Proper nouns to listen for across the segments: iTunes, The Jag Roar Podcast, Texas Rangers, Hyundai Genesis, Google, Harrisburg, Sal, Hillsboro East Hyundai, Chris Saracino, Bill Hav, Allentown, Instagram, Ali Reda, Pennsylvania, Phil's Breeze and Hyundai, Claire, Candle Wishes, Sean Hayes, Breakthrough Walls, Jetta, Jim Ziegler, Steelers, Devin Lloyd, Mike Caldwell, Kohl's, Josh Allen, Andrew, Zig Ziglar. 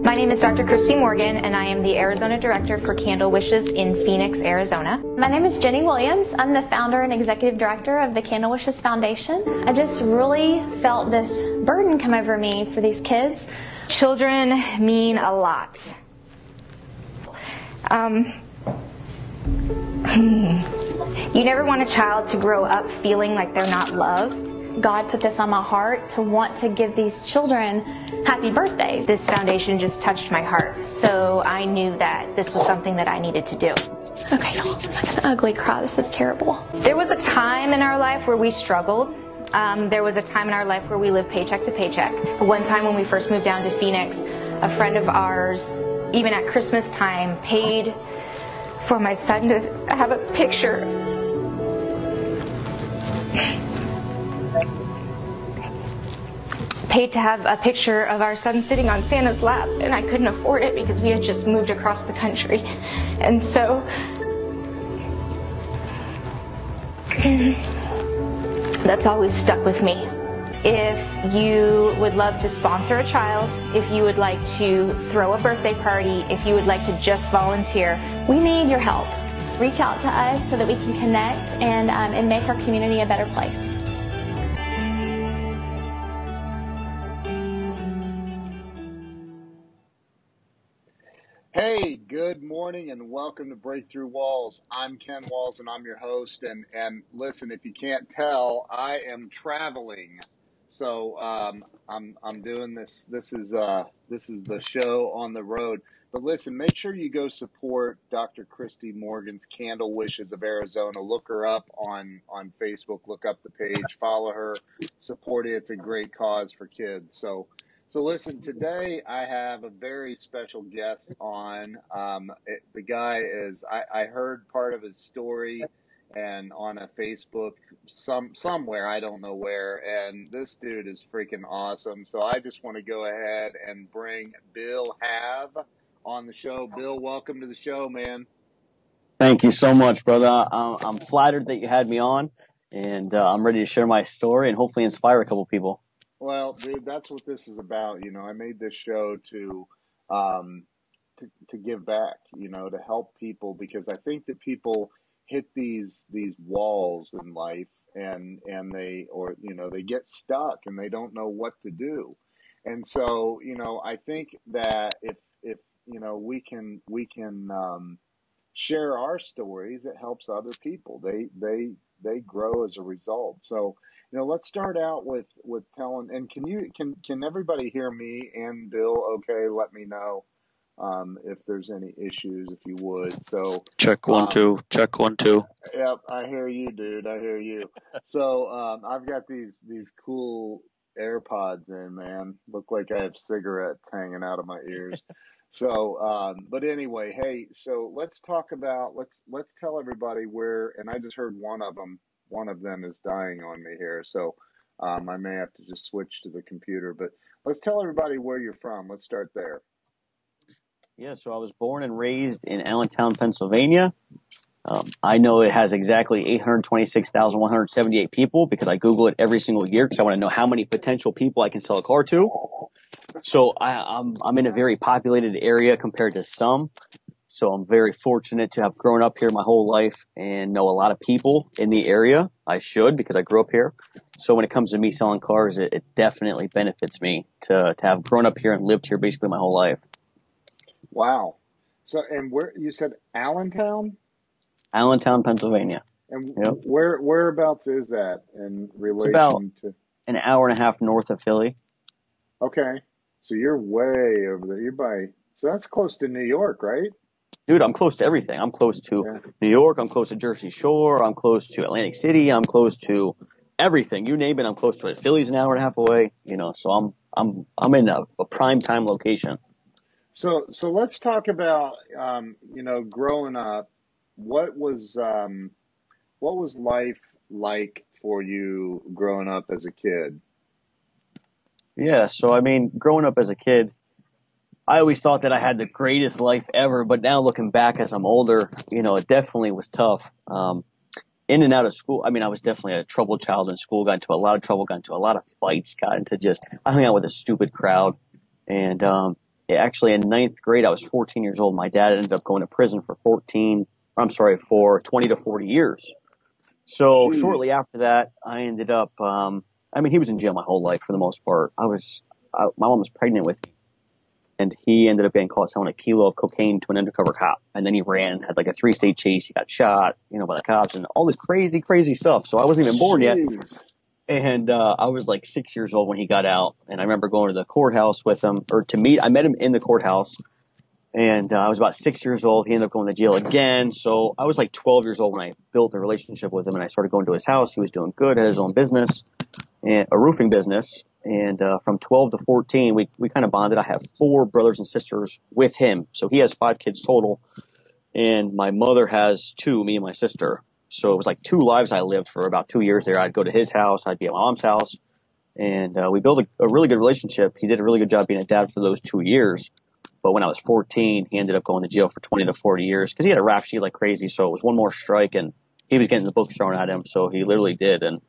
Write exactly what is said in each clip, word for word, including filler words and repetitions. My name is Doctor Christy Morgan, and I am the Arizona Director for Candle Wishes in Phoenix, Arizona. My name is Jenny Williams. I'm the founder and Executive Director of the Candle Wishes Foundation. I just really felt this burden come over me for these kids. Children mean a lot. Um, you never want a child to grow up feeling like they're not loved. God put this on my heart to want to give these children happy birthdays. This foundation just touched my heart, so I knew that this was something that I needed to do. Okay, y'all, I'm not gonna ugly cry. This is terrible. There was a time in our life where we struggled. Um, there was a time in our life where we lived paycheck to paycheck. One time when we first moved down to Phoenix, a friend of ours, even at Christmas time, paid for my son to have a picture. Paid to have a picture of our son sitting on Santa's lap, and I couldn't afford it because we had just moved across the country. And so that's always stuck with me. If you would love to sponsor a child, if you would like to throw a birthday party, if you would like to just volunteer, we need your help. Reach out to us so that we can connect and, um, and make our community a better place. Hey, good morning and welcome to Breakthrough Walls. I'm Ken Walls and I'm your host. And, and listen, if you can't tell, I am traveling. So um, I'm, I'm doing this. This is, uh, this is the show on the road. But listen, make sure you go support Doctor Christy Morgan's Candle Wishes of Arizona. Look her up on, on Facebook. Look up the page. Follow her. Support it. It's a great cause for kids. So So listen, today I have a very special guest on. Um, it, the guy is, I, I heard part of his story and on a Facebook some somewhere, I don't know where, and this dude is freaking awesome. So I just want to go ahead and bring Bill Haff on the show. Bill, welcome to the show, man. Thank you so much, brother. I'm, I'm flattered that you had me on, and uh, I'm ready to share my story and hopefully inspire a couple people. Well, dude, that's what this is about. You know, I made this show to, um, to, to give back, you know, to help people, because I think that people hit these, these walls in life and, and they, or, you know, they get stuck and they don't know what to do. And so, you know, I think that if, if, you know, we can, we can, um, share our stories, it helps other people. They, they, they grow as a result. So, you know, let's start out with, with telling, and can you, can, can everybody hear me and Bill? Okay. Let me know, um, if there's any issues, if you would. So check one, um, two, check one, two. Yep. I hear you, dude. I hear you. So, um, I've got these, these cool AirPods in, man. Look like I have cigarettes hanging out of my ears. So, um, but anyway, hey, so let's talk about, let's, let's tell everybody where, and I just heard one of them. One of them is dying on me here, so um, I may have to just switch to the computer. But let's tell everybody where you're from. Let's start there. Yeah, so I was born and raised in Allentown, Pennsylvania. Um, I know it has exactly eight hundred twenty-six thousand one hundred seventy-eight people because I Google it every single year because I want to know how many potential people I can sell a car to. So I, I'm, I'm in a very populated area compared to some. So I'm very fortunate to have grown up here my whole life and know a lot of people in the area. I should, because I grew up here. So when it comes to me selling cars, it, it definitely benefits me to to have grown up here and lived here basically my whole life. Wow. So, and where, you said Allentown? Allentown, Pennsylvania. And yep. where whereabouts is that in relation about to? An hour and a half north of Philly. Okay. So you're way over there. You're by, so that's close to New York, right? Dude, I'm close to everything. I'm close to yeah. New York. I'm close to Jersey Shore. I'm close to Atlantic City. I'm close to everything. You name it, I'm close to it. Philly's an hour and a half away. You know, so I'm I'm I'm in a, a prime time location. So so let's talk about um, you know, growing up. What was um, what was life like for you growing up as a kid? Yeah. So I mean, growing up as a kid, I always thought that I had the greatest life ever, but now looking back as I'm older, you know, it definitely was tough. Um, in and out of school, I mean, I was definitely a troubled child in school, got into a lot of trouble, got into a lot of fights, got into just, I hung out with a stupid crowd. And, um, actually in ninth grade, I was fourteen years old. My dad ended up going to prison for fourteen. I'm sorry, for twenty to forty years. So Jeez. Shortly after that, I ended up. Um, I mean, he was in jail my whole life for the most part. I was. I, my mom was pregnant with me, and he ended up getting caught selling a kilo of cocaine to an undercover cop. And then he ran, had like a three-state chase. He got shot, you know, by the cops, and all this crazy, crazy stuff. So I wasn't even born Jeez. yet. And uh I was like six years old when he got out, and I remember going to the courthouse with him, or to meet. I met him in the courthouse, and uh, I was about six years old. He ended up going to jail again. So I was like twelve years old when I built a relationship with him, and I started going to his house. He was doing good, had his own business, and a roofing business. And uh from twelve to fourteen, we we kind of bonded. I have four brothers and sisters with him, so he has five kids total, and my mother has two, me and my sister. So it was like two lives I lived for about two years there. I'd go to his house. I'd be at my mom's house. And uh, we built a, a really good relationship. He did a really good job being a dad for those two years. But when I was fourteen, he ended up going to jail for twenty to forty years because he had a rap sheet like crazy. So it was one more strike, and he was getting the books thrown at him. So he literally did. And,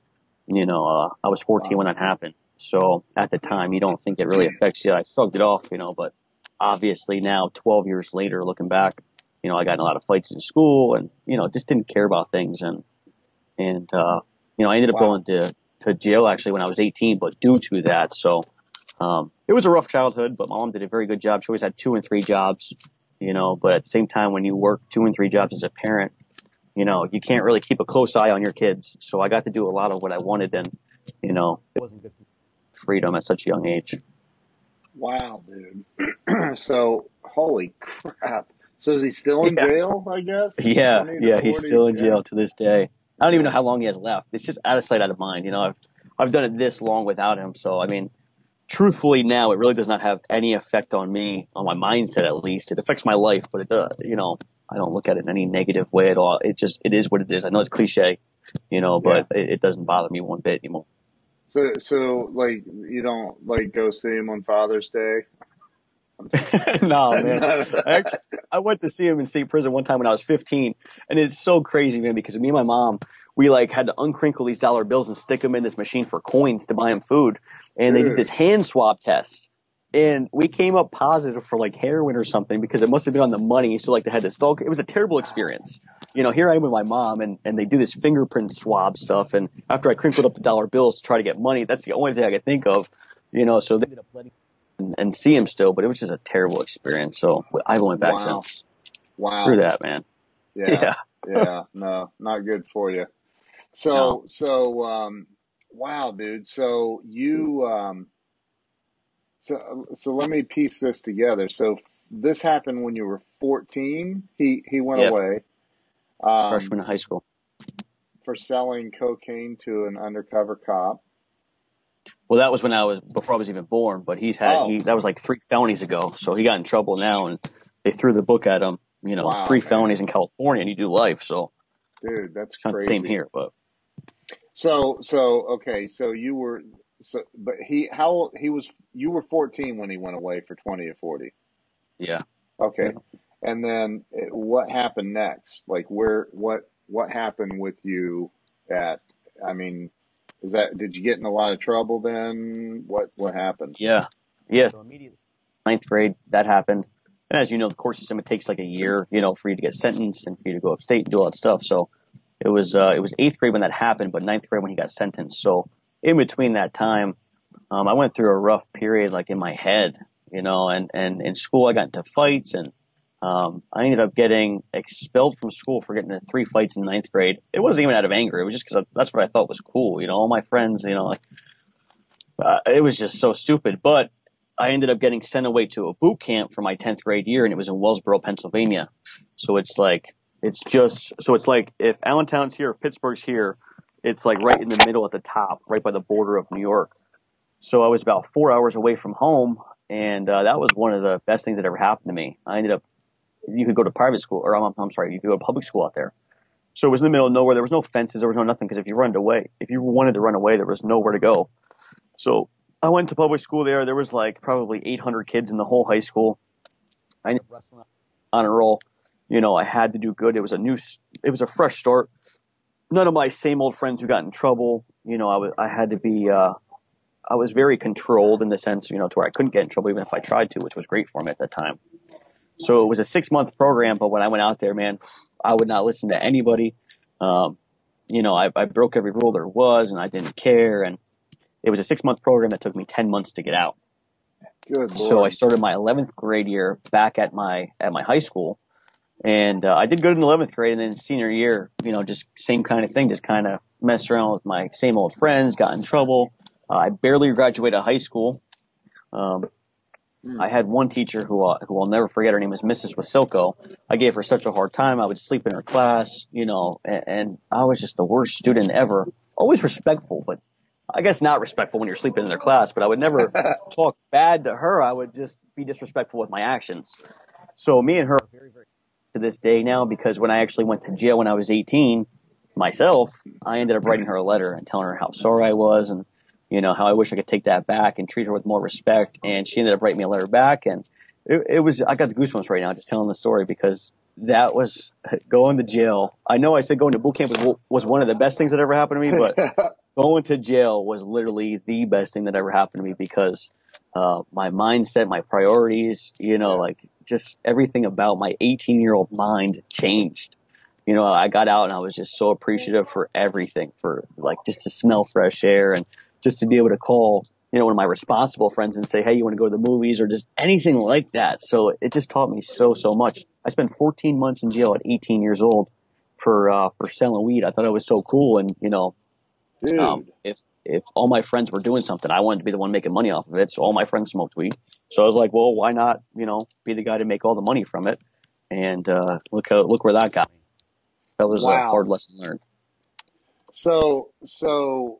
you know, uh, I was fourteen when that happened. So at the time, you don't think it really affects you. I shrugged it off, you know, but obviously now twelve years later, looking back, you know, I got in a lot of fights in school, and, you know, just didn't care about things. And, and, uh, you know, I ended up wow. going to, to jail actually when I was eighteen, but due to that. So, um, it was a rough childhood, but my mom did a very good job. She always had two and three jobs, you know, but at the same time, when you work two and three jobs as a parent, you know, you can't really keep a close eye on your kids. So I got to do a lot of what I wanted, and, you know, it wasn't good freedom at such a young age. Wow, dude. So, holy crap. So is he still in yeah. jail, I guess? Yeah, yeah, he's still in jail to this day. I don't even know how long he has left. It's just out of sight, out of mind. You know, I've I've done it this long without him. So, I mean, truthfully now, it really does not have any effect on me, on my mindset at least. It affects my life, but it does, you know, I don't look at it in any negative way at all. It just, it is what it is. I know it's cliche, you know, but yeah. it, it doesn't bother me one bit anymore. So, so like, you don't, like, go see him on Father's Day? No, man. I, actually, I went to see him in state prison one time when I was fifteen, and it's so crazy, man, because me and my mom, we like had to uncrinkle these dollar bills and stick them in this machine for coins to buy him food, and Dude. they did this hand swab test, and we came up positive for like heroin or something because it must have been on the money. So like they had this dog. It was a terrible experience. You know, here I am with my mom, and and they do this fingerprint swab stuff, and after I crinkled up the dollar bills to try to get money, that's the only thing I could think of, you know. So they ended up letting. And, and see him still, but it was just a terrible experience. So I went back wow. since. Wow. Through that, man. Yeah. Yeah. yeah. No, not good for you. So, no. so, um, wow, dude. So you, um, so, so let me piece this together. So this happened when you were fourteen. He, he went yeah. away. Um, Freshman in high school. For selling cocaine to an undercover cop. Well, that was when I was before I was even born, but he's had oh. he, that was like three felonies ago. So he got in trouble now, and they threw the book at him. You know, wow, three man. felonies in California, and you do life. So, dude, that's crazy. Not the same here, but so so okay. So you were so, but he how old he was? You were fourteen when he went away for twenty or forty. Yeah. Okay. Yeah. And then it, what happened next? Like where? What what happened with you? At I mean. Is that, did you get in a lot of trouble then? What, what happened? Yeah. Yeah. So immediately ninth grade, that happened. And as you know, the court system, it takes like a year, you know, for you to get sentenced and for you to go upstate and do all that stuff. So it was, uh, it was eighth grade when that happened, but ninth grade when he got sentenced. So in between that time, um, I went through a rough period, like in my head, you know, and, and in school I got into fights, and Um, I ended up getting expelled from school for getting into three fights in ninth grade. It wasn't even out of anger. It was just because that's what I thought was cool. You know, all my friends, you know, like, uh, it was just so stupid. But I ended up getting sent away to a boot camp for my tenth grade year, and it was in Wellsboro, Pennsylvania. So it's like, it's just, so it's like if Allentown's here, if Pittsburgh's here, it's like right in the middle at the top, right by the border of New York. So I was about four hours away from home, and uh, that was one of the best things that ever happened to me. I ended up You could go to private school, or I'm, I'm sorry, you could go to public school out there. So it was in the middle of nowhere. There was no fences. There was no nothing. Because if you run away, if you wanted to run away, there was nowhere to go. So I went to public school there. There was like probably eight hundred kids in the whole high school. I knew wrestling on a roll. You know, I had to do good. It was a new, it was a fresh start. None of my same old friends who got in trouble. You know, I was, I had to be, uh, I was very controlled in the sense, you know, to where I couldn't get in trouble even if I tried to, which was great for me at that time. So it was a six month program, but when I went out there, man, I would not listen to anybody. Um, you know, I, I broke every rule there was, and I didn't care. And it was a six month program that took me ten months to get out. Good Lord. So I started my eleventh grade year back at my at my high school, and uh, I did good in eleventh grade. And then senior year, you know, just same kind of thing, just kind of messed around with my same old friends, got in trouble. Uh, I barely graduated high school. Um, mm. I had one teacher who uh, who I'll never forget. Her name was Missus Wasilko. I gave her such a hard time. I would sleep in her class, you know, and, and I was just the worst student ever. Always respectful, but I guess not respectful when you're sleeping in their class, but I would never talk bad to her. I would just be disrespectful with my actions. So me and her are very, very to this day now, because when I actually went to jail when I was eighteen myself, I ended up writing her a letter and telling her how sorry I was and, you know, how I wish I could take that back and treat her with more respect. And she ended up writing me a letter back. And it, it was, I got the goosebumps right now just telling the story, because that was going to jail. I know I said going to boot camp was, was one of the best things that ever happened to me, but going to jail was literally the best thing that ever happened to me, because uh, my mindset, my priorities, you know, like just everything about my eighteen-year-old mind changed. You know, I got out and I was just so appreciative for everything, for like just to smell fresh air and just to be able to call, you know, one of my responsible friends and say, hey, you want to go to the movies, or just anything like that. So it just taught me so, so much. I spent fourteen months in jail at eighteen years old for uh, for selling weed. I thought it was so cool, and, you know, Dude. Um, if, if all my friends were doing something, I wanted to be the one making money off of it. So all my friends smoked weed. So I was like, well, why not, you know, be the guy to make all the money from it? And, uh, look how, look where that got me. That was wow. a hard lesson learned. So, so,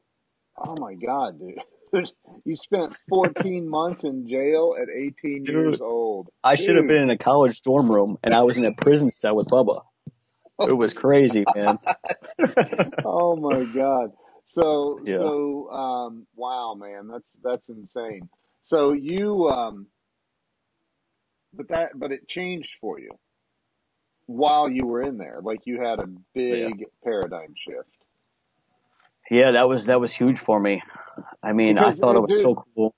oh my God, dude, you spent fourteen months in jail at eighteen dude, years old. I dude. should have been in a college dorm room, and I was in a prison cell with Bubba. It was crazy, man. Oh my God. So, yeah. so, um, wow, man, that's, that's insane. So you, um, but that, but it changed for you while you were in there. Like you had a big yeah. paradigm shift. Yeah, that was, that was huge for me. I mean, because I thought it, it was dude, so cool.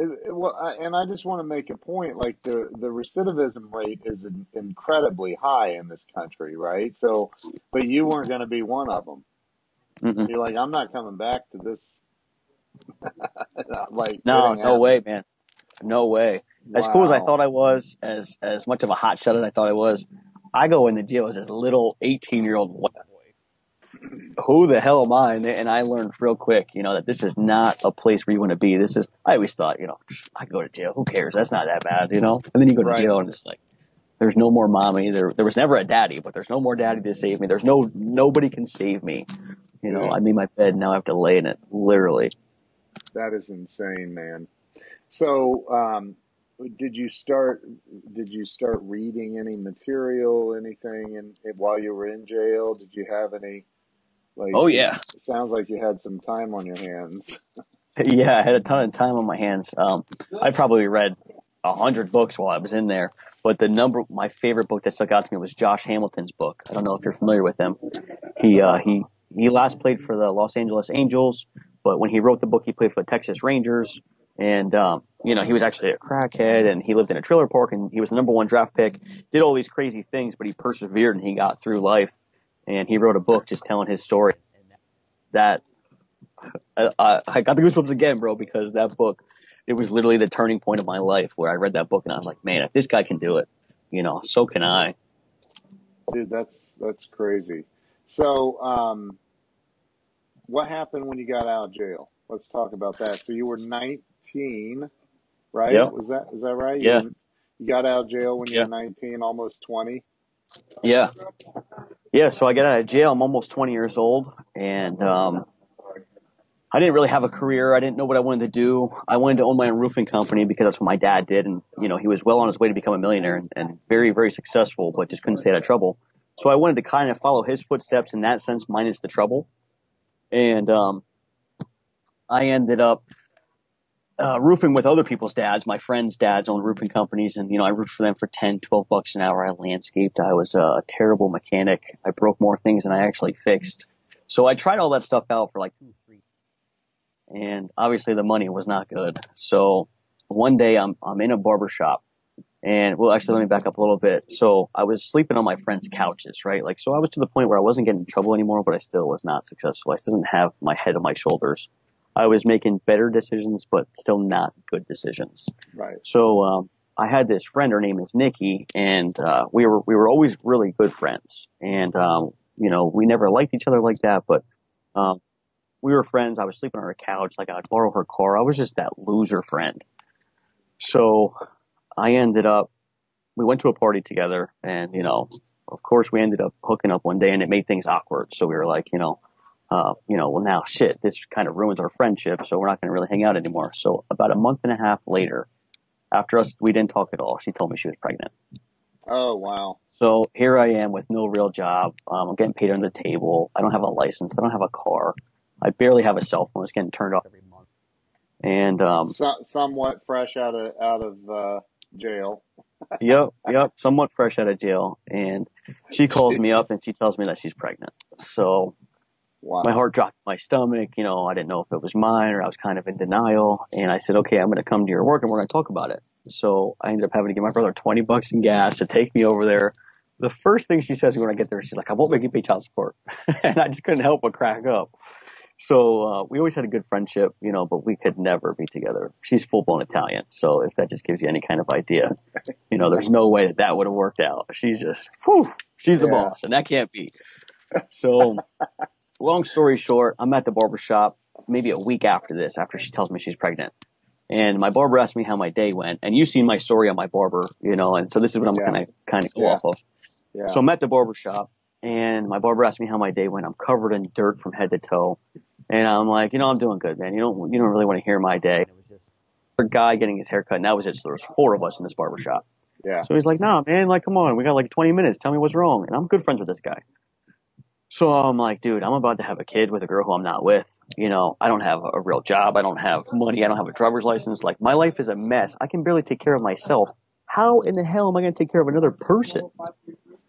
It, it, well, I, and I just want to make a point, like the, the recidivism rate is in, incredibly high in this country. Right. So, but you weren't going to be one of them. Mm-mm. You're like, I'm not coming back to this. like, no, no out. way, man. No way. As wow. cool as I thought I was, as as much of a hotshot as I thought I was, I go in the jail as a little eighteen-year-old white boy. Who the hell am I? And, and I learned real quick, you know, that this is not a place where you want to be. This is, I always thought, you know, I can go to jail. Who cares? That's not that bad, you know? And then you go to right. jail and it's like, there's no more mommy. There, there was never a daddy, but there's no more daddy to save me. There's no, nobody can save me. You know, I made my bed, now I have to lay in it, literally. That is insane, man. So, um, did you start, did you start reading any material, anything in, while you were in jail? Did you have any, like, oh yeah. It sounds like you had some time on your hands. Yeah, I had a ton of time on my hands. Um, I probably read a hundred books while I was in there, but the number, my favorite book that stuck out to me was Josh Hamilton's book. I don't know if you're familiar with him. He, uh, he, He last played for the Los Angeles Angels, but when he wrote the book, he played for the Texas Rangers. And, um, you know, he was actually a crackhead, and he lived in a trailer park, and he was the number one draft pick, did all these crazy things, but he persevered and he got through life. And he wrote a book just telling his story. That I, I, I got the goosebumps again, bro, because that book, it was literally the turning point of my life where I read that book and I was like, man, if this guy can do it, you know, so can I. Dude, that's, that's crazy. So, um, what happened when you got out of jail? Let's talk about that. So you were nineteen, right? Yep. Was that, is that right? Yeah. You, you got out of jail when you yeah. were nineteen, almost twenty. Yeah. Yeah. So I got out of jail. I'm almost twenty years old, and, um, I didn't really have a career. I didn't know what I wanted to do. I wanted to own my own roofing company because that's what my dad did. And, you know, he was well on his way to become a millionaire and, and very, very successful, but just couldn't stay out of trouble. So I wanted to kind of follow his footsteps in that sense, minus the trouble. And um, I ended up uh, roofing with other people's dads. My friends' dads owned roofing companies, and, you know, I roofed for them for ten, twelve bucks an hour. I landscaped. I was a terrible mechanic. I broke more things than I actually fixed. So I tried all that stuff out for like two, three. and obviously the money was not good. So one day I'm I'm in a barbershop, and well, actually let me back up a little bit. So I was sleeping on my friends' couches, right? Like, so I was to the point where I wasn't getting in trouble anymore, but I still was not successful. I still didn't have my head on my shoulders. I was making better decisions, but still not good decisions. Right. So um, I had this friend. Her name is Nikki, and uh, we were we were always really good friends. And um, you know, we never liked each other like that, but um, we were friends. I was sleeping on her couch. Like, I'd borrow her car. I was just that loser friend. So I ended up. We went to a party together, and you know, of course, we ended up hooking up one day, and it made things awkward. So we were like, you know. Uh, you know, well now shit, this kind of ruins our friendship, so we're not going to really hang out anymore. So about a month and a half later, after us, we didn't talk at all. She told me she was pregnant. Oh, wow. So here I am with no real job. Um, I'm getting paid under the table. I don't have a license. I don't have a car. I barely have a cell phone. It's getting turned off every month. And, um, so, somewhat fresh out of, out of, uh, jail. Yep. Yep. Somewhat fresh out of jail. And she calls me up and she tells me that she's pregnant. So, wow. My heart dropped in my stomach. You know, I didn't know if it was mine or I was kind of in denial. And I said, okay, I'm going to come to your work and we're going to talk about it. So I ended up having to give my brother twenty bucks in gas to take me over there. The first thing she says when I get there, she's like, I won't make you pay child support. And I just couldn't help but crack up. So uh, we always had a good friendship, you know, but we could never be together. She's full-blown Italian. So if that just gives you any kind of idea, you know, there's no way that that would have worked out. She's just, whew, she's the yeah. boss, and that can't be. So – long story short, I'm at the barbershop maybe a week after this, after she tells me she's pregnant. And my barber asked me how my day went. And you've seen my story on my barber, you know, and so this is what I'm yeah. going to kind of go yeah. off of. Yeah. So I'm at the barbershop, and my barber asked me how my day went. I'm covered in dirt from head to toe. And I'm like, you know, I'm doing good, man. You don't you don't really want to hear my day. It was just a guy getting his hair cut, and that was it. So there was four of us in this barbershop. Yeah. So he's like, nah, man, like, come on. We got like twenty minutes. Tell me what's wrong. And I'm good friends with this guy. So I'm like, dude, I'm about to have a kid with a girl who I'm not with. You know, I don't have a real job. I don't have money. I don't have a driver's license. Like, my life is a mess. I can barely take care of myself. How in the hell am I going to take care of another person?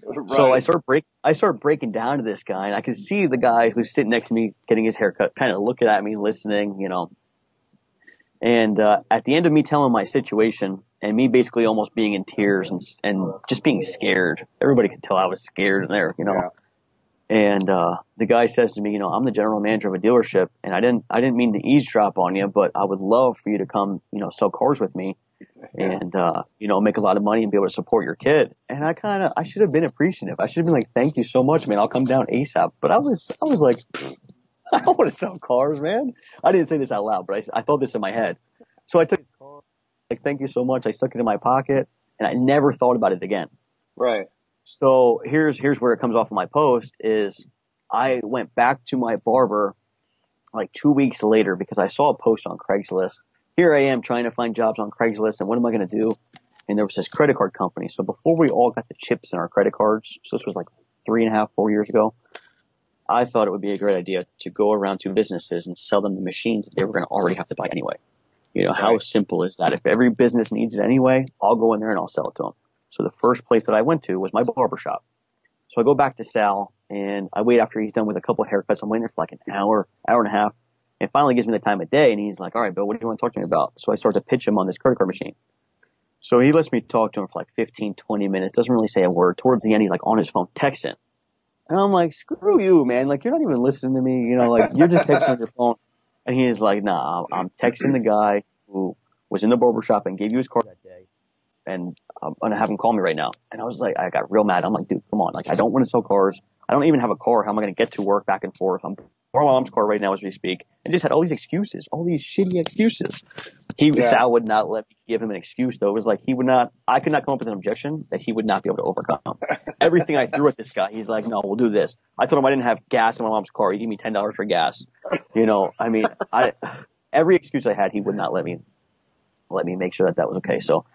Right. So I start break, I start breaking down to this guy, and I can see the guy who's sitting next to me getting his haircut, kind of looking at me, listening, you know. And uh, at the end of me telling my situation and me basically almost being in tears and and just being scared, everybody could tell I was scared in there, you know. Yeah. And, uh, the guy says to me, you know, I'm the general manager of a dealership, and I didn't, I didn't mean to eavesdrop on you, but I would love for you to come, you know, sell cars with me and, uh, you know, make a lot of money and be able to support your kid. And I kind of, I should have been appreciative. I should have been like, thank you so much, man. I'll come down ASAP. But I was, I was like, I don't want to sell cars, man. I didn't say this out loud, but I, I thought this in my head. So I took the car, like, thank you so much. I stuck it in my pocket, and I never thought about it again. Right. So here's here's where it comes off of my post is I went back to my barber like two weeks later because I saw a post on Craigslist. Here I am trying to find jobs on Craigslist, and what am I going to do? And there was this credit card company. So before we all got the chips in our credit cards, so this was like three and a half, four years ago, I thought it would be a great idea to go around to businesses and sell them the machines that they were going to already have to buy anyway. You know, how simple is that? If every business needs it anyway, I'll go in there and I'll sell it to them. So the first place that I went to was my barbershop. So I go back to Sal, and I wait after he's done with a couple of haircuts. I'm waiting there for like an hour, hour and a half, and finally gives me the time of day, and he's like, all right, Bill, what do you want to talk to me about? So I start to pitch him on this credit card machine. So he lets me talk to him for like fifteen, twenty minutes, doesn't really say a word. Towards the end, he's like on his phone texting. And I'm like, screw you, man. Like, you're not even listening to me. You know, like, you're just texting on your phone. And he's like, nah, I'm texting the guy who was in the barbershop and gave you his card that day. And I'm going to have him call me right now. And I was like, I got real mad. I'm like, dude, come on. Like, I don't want to sell cars. I don't even have a car. How am I going to get to work back and forth? I'm borrowing my mom's car right now as we speak. And just had all these excuses, all these shitty excuses. He, yeah. Sal would not let me give him an excuse, though. It was like he would not, I could not come up with an objection that he would not be able to overcome. Everything I threw at this guy, he's like, no, we'll do this. I told him I didn't have gas in my mom's car. He gave me ten dollars for gas. You know, I mean, I, every excuse I had, he would not let me, let me make sure that that was okay. So,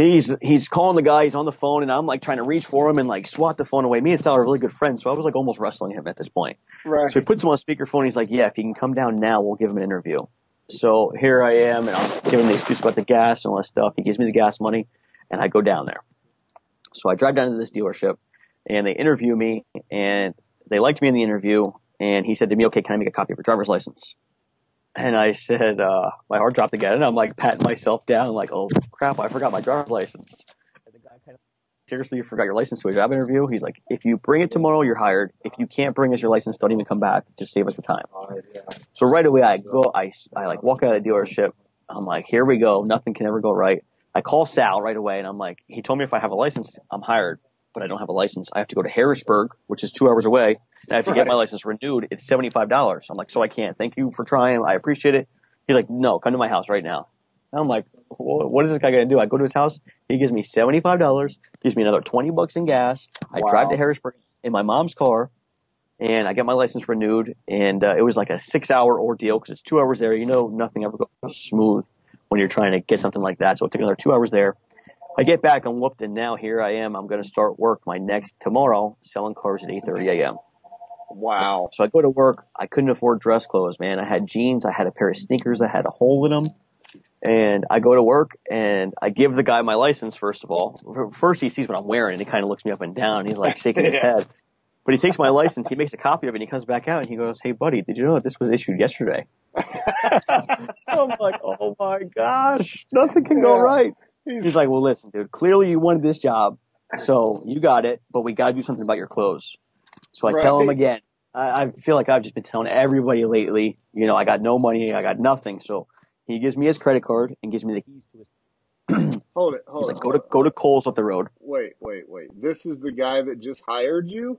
He's he's calling the guy. He's on the phone, and I'm like trying to reach for him and like swat the phone away. Me and Sal are really good friends, so I was like almost wrestling him at this point. Right. So he puts him on speakerphone. He's like, "Yeah, if he can come down now, we'll give him an interview." So here I am, and I'm giving him the excuse about the gas and all that stuff. He gives me the gas money, and I go down there. So I drive down to this dealership, and they interview me, and they liked me in the interview. And he said to me, "Okay, can I make a copy of your driver's license?" And I said, uh, my heart dropped again. And I'm like patting myself down, like, oh, crap, I forgot my driver's license. And the guy kind of, seriously, you forgot your license to a job interview? He's like, if you bring it tomorrow, you're hired. If you can't bring us your license, don't even come back. Just save us the time. So right away, I go, I, I like walk out of the dealership. I'm like, here we go. Nothing can ever go right. I call Sal right away, and I'm like, he told me if I have a license, I'm hired. But I don't have a license. I have to go to Harrisburg, which is two hours away. And I have to get my license renewed. It's seventy-five dollars. I'm like, so I can't. Thank you for trying. I appreciate it. He's like, no, come to my house right now. And I'm like, what is this guy going to do? I go to his house. He gives me seventy-five dollars, gives me another twenty bucks in gas. I wow. drive to Harrisburg in my mom's car, and I get my license renewed. And uh, it was like a six-hour ordeal because it's two hours there. You know, nothing ever goes smooth when you're trying to get something like that. So it took another two hours there. I get back, I'm whooped, and now here I am. I'm going to start work my next tomorrow selling cars at eight thirty a m Wow. So I go to work. I couldn't afford dress clothes, man. I had jeans. I had a pair of sneakers that had a hole in them. And I go to work, and I give the guy my license, first of all. First, he sees what I'm wearing, and he kind of looks me up and down. He's, like, shaking his yeah. head. But he takes my license. He makes a copy of it, and he comes back out, and he goes, hey, buddy, did you know that this was issued yesterday? I'm like, oh, my gosh. Nothing can go yeah. right. He's like, well, listen, dude, clearly you wanted this job, so you got it, but we got to do something about your clothes. So I right. tell him again. I, I feel like I've just been telling everybody lately, you know, I got no money, I got nothing. So he gives me his credit card and gives me the keys to his Hold it, hold He's it. Like, hold go, to, go to Kohl's up the road. Wait, wait, wait. This is the guy that just hired you?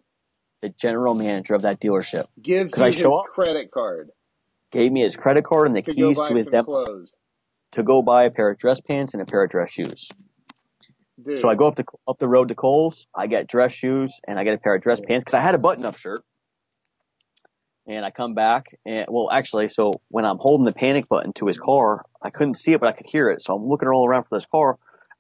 The general manager of that dealership. Gives you his up, credit card. Gave me his credit card and the to keys to his demo. To go buy a pair of dress pants and a pair of dress shoes. Dude. So I go up the up the road to Kohl's. I get dress shoes and I get a pair of dress pants because I had a button-up shirt. And I come back and well, actually, so when I'm holding the panic button to his car, I couldn't see it, but I could hear it. So I'm looking all around for this car,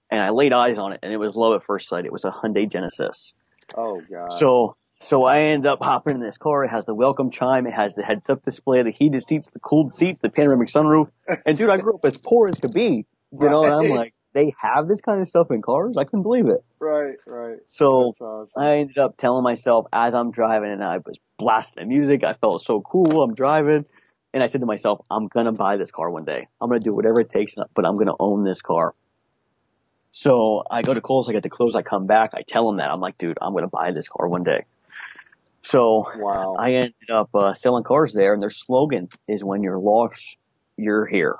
and I laid eyes on it, and it was low at first sight. It was a Hyundai Genesis. Oh God. So so I end up hopping in this car. It has the welcome chime. It has the heads-up display, the heated seats, the cooled seats, the panoramic sunroof. And, dude, I grew up as poor as could be. You know, and I'm like, they have this kind of stuff in cars? I couldn't believe it. Right, right. So awesome. I ended up telling myself as I'm driving, and I was blasting the music. I felt so cool. I'm driving. And I said to myself, I'm going to buy this car one day. I'm going to do whatever it takes, but I'm going to own this car. So I go to Kohl's. I get the clothes. I come back. I tell him that. I'm like, dude, I'm going to buy this car one day. So wow. I ended up uh, selling cars there, and their slogan is when you're lost, you're here.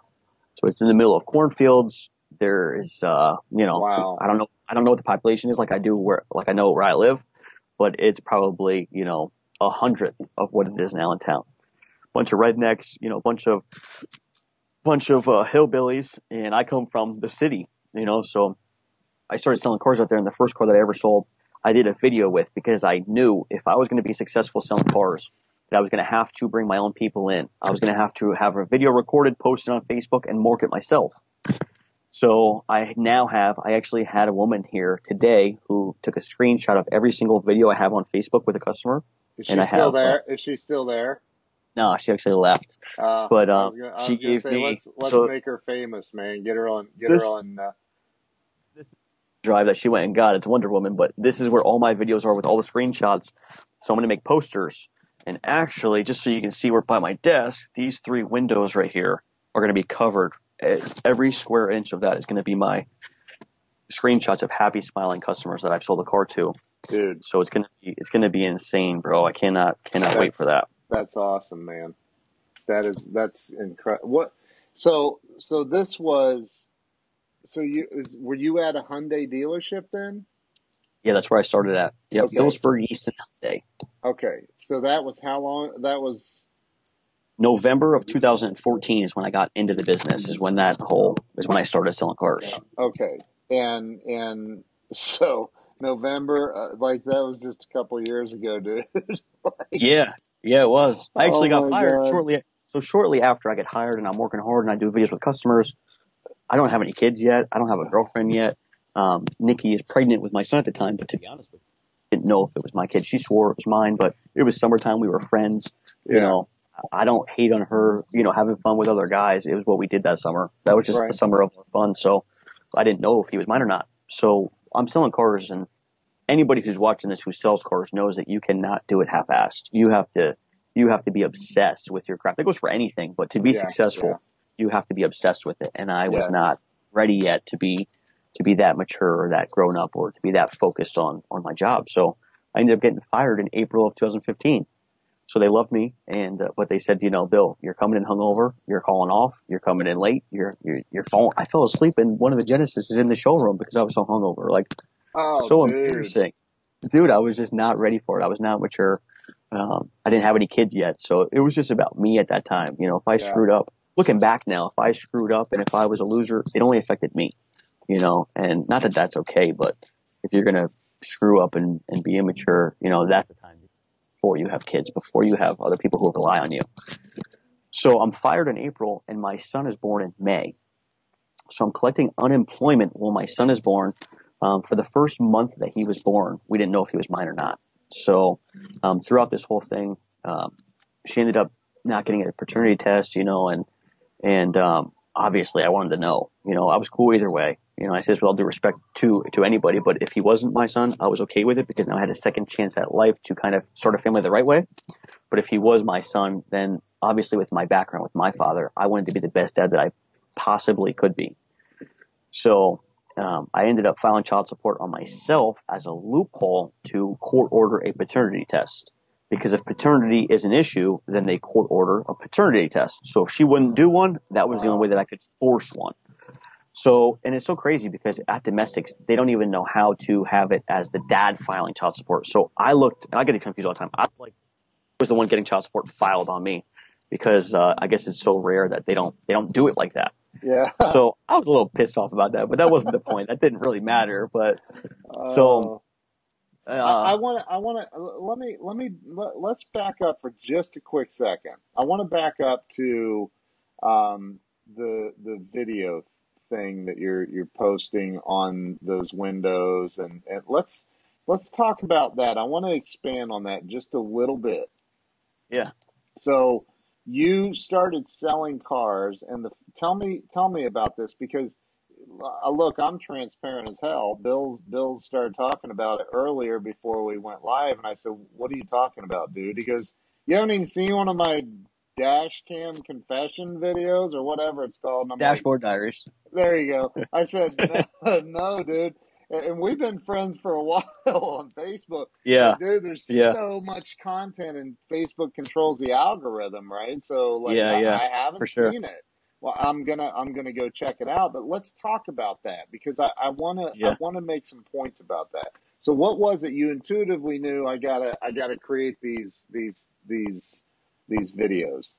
So it's in the middle of cornfields. There is, uh, you know, wow. I don't know. I don't know what the population is like I do where like I know where I live, but it's probably, you know, a hundredth of what it is in Allentown. Bunch of rednecks, you know, bunch of bunch of uh, hillbillies. And I come from the city, you know, so I started selling cars out there. And the first car that I ever sold, I did a video with, because I knew if I was going to be successful selling cars, that I was going to have to bring my own people in. I was going to have to have a video recorded, posted on Facebook, and market myself. So I now have, I actually had a woman here today who took a screenshot of every single video I have on Facebook with a customer. Is she and I still have, there? Uh, Is she still there? No, she actually left. Uh, but um, gonna, she gave say, me. Let's, let's so, make her famous, man. Get her on. Get this, her on. Uh, drive that she went and got. It's Wonder Woman, but this is where all my videos are with all the screenshots. So I'm going to make posters. And actually, just so you can see, we're by my desk. These three windows right here are going to be covered. Every square inch of that is going to be my screenshots of happy, smiling customers that I've sold a car to. Dude, so it's going to be it's going to be insane, bro. I cannot cannot that's, wait for that. That's awesome, man. That is that's incredible. What? So so this was. So you is, were you at a Hyundai dealership then? Yeah, that's where I started at. Yep, okay. Hillsboro East Hyundai. Okay, so that was how long? That was November of two thousand fourteen is when I got into the business. Is when that whole is when I started selling cars. Okay, and and so November, uh, like that was just a couple years ago, dude. like, yeah, yeah, it was. I actually oh got hired God. shortly. So shortly after I get hired, and I'm working hard, and I do videos with customers. I don't have any kids yet. I don't have a girlfriend yet. Um, Nikki is pregnant with my son at the time, but to be honest with you, I didn't know if it was my kid. She swore it was mine, but it was summertime. We were friends. Yeah. You know, I don't hate on her, you know, having fun with other guys. It was what we did that summer. That was just right. the summer of fun. So I didn't know if he was mine or not. So I'm selling cars, and anybody who's watching this who sells cars knows that you cannot do it half-assed. You have to. you have to be obsessed with your craft. That goes for anything, but to be yeah, successful, yeah. you have to be obsessed with it. And I yeah. was not ready yet to be to be that mature or that grown up or to be that focused on on my job. So I ended up getting fired in April of two thousand fifteen. So they loved me, and uh, but they said, you know, Bill, you're coming in hungover, you're calling off, you're coming in late, you're you're you're falling. I fell asleep in one of the Genesis is in the showroom because I was so hungover, like oh, so dude. embarrassing, dude. I was just not ready for it. I was not mature. Um, I didn't have any kids yet, so it was just about me at that time. You know, if I yeah. screwed up, looking back now, if I screwed up and if I was a loser, it only affected me. You know, and not that that's okay, but if you're gonna screw up and and be immature, you know, that's the time. Before you have kids, before you have other people who rely on you. So I'm fired in April, and my son is born in May. So I'm collecting unemployment while my son is born. Um, for the first month that he was born, we didn't know if he was mine or not. So um, throughout this whole thing, um, she ended up not getting a paternity test, you know, and and um, obviously I wanted to know. You know, I was cool either way. You know, I say this with all due respect to, to anybody, but if he wasn't my son, I was okay with it because now I had a second chance at life to kind of start a family the right way. But if he was my son, then obviously with my background, with my father, I wanted to be the best dad that I possibly could be. So um, I ended up filing child support on myself as a loophole to court order a paternity test. Because if paternity is an issue, then they court order a paternity test. So if she wouldn't do one, that was the only way that I could force one. So, and it's so crazy because at domestics, they don't even know how to have it as the dad filing child support. So I looked, and I get confused all the time. I like was the one getting child support filed on me because uh, I guess it's so rare that they don't they don't do it like that. Yeah. So I was a little pissed off about that, but that wasn't the point. That didn't really matter. But uh, so uh, I want to I want to let me let me let, let's back up for just a quick second. I want to back up to um, the the video thing. thing that you're you're posting on those windows, and, and let's let's talk about that. I want to expand on that just a little bit. Yeah. So you started selling cars, and the tell me tell me about this because uh, look, I'm transparent as hell. Bill's Bill started talking about it earlier before we went live, and I said, "What are you talking about, dude?" He goes, "You haven't even seen one of my dash cam confession videos or whatever it's called." Dashboard like, Diaries. There you go. I said, no, no, dude. And we've been friends for a while on Facebook. Yeah. Like, dude, there's yeah. so much content, and Facebook controls the algorithm, right? So like, yeah, I, yeah. I haven't for sure. seen it. Well, I'm gonna I'm gonna go check it out. But let's talk about that because I, I wanna yeah. I wanna make some points about that. So what was it you intuitively knew? I gotta I gotta create these these these. these videos.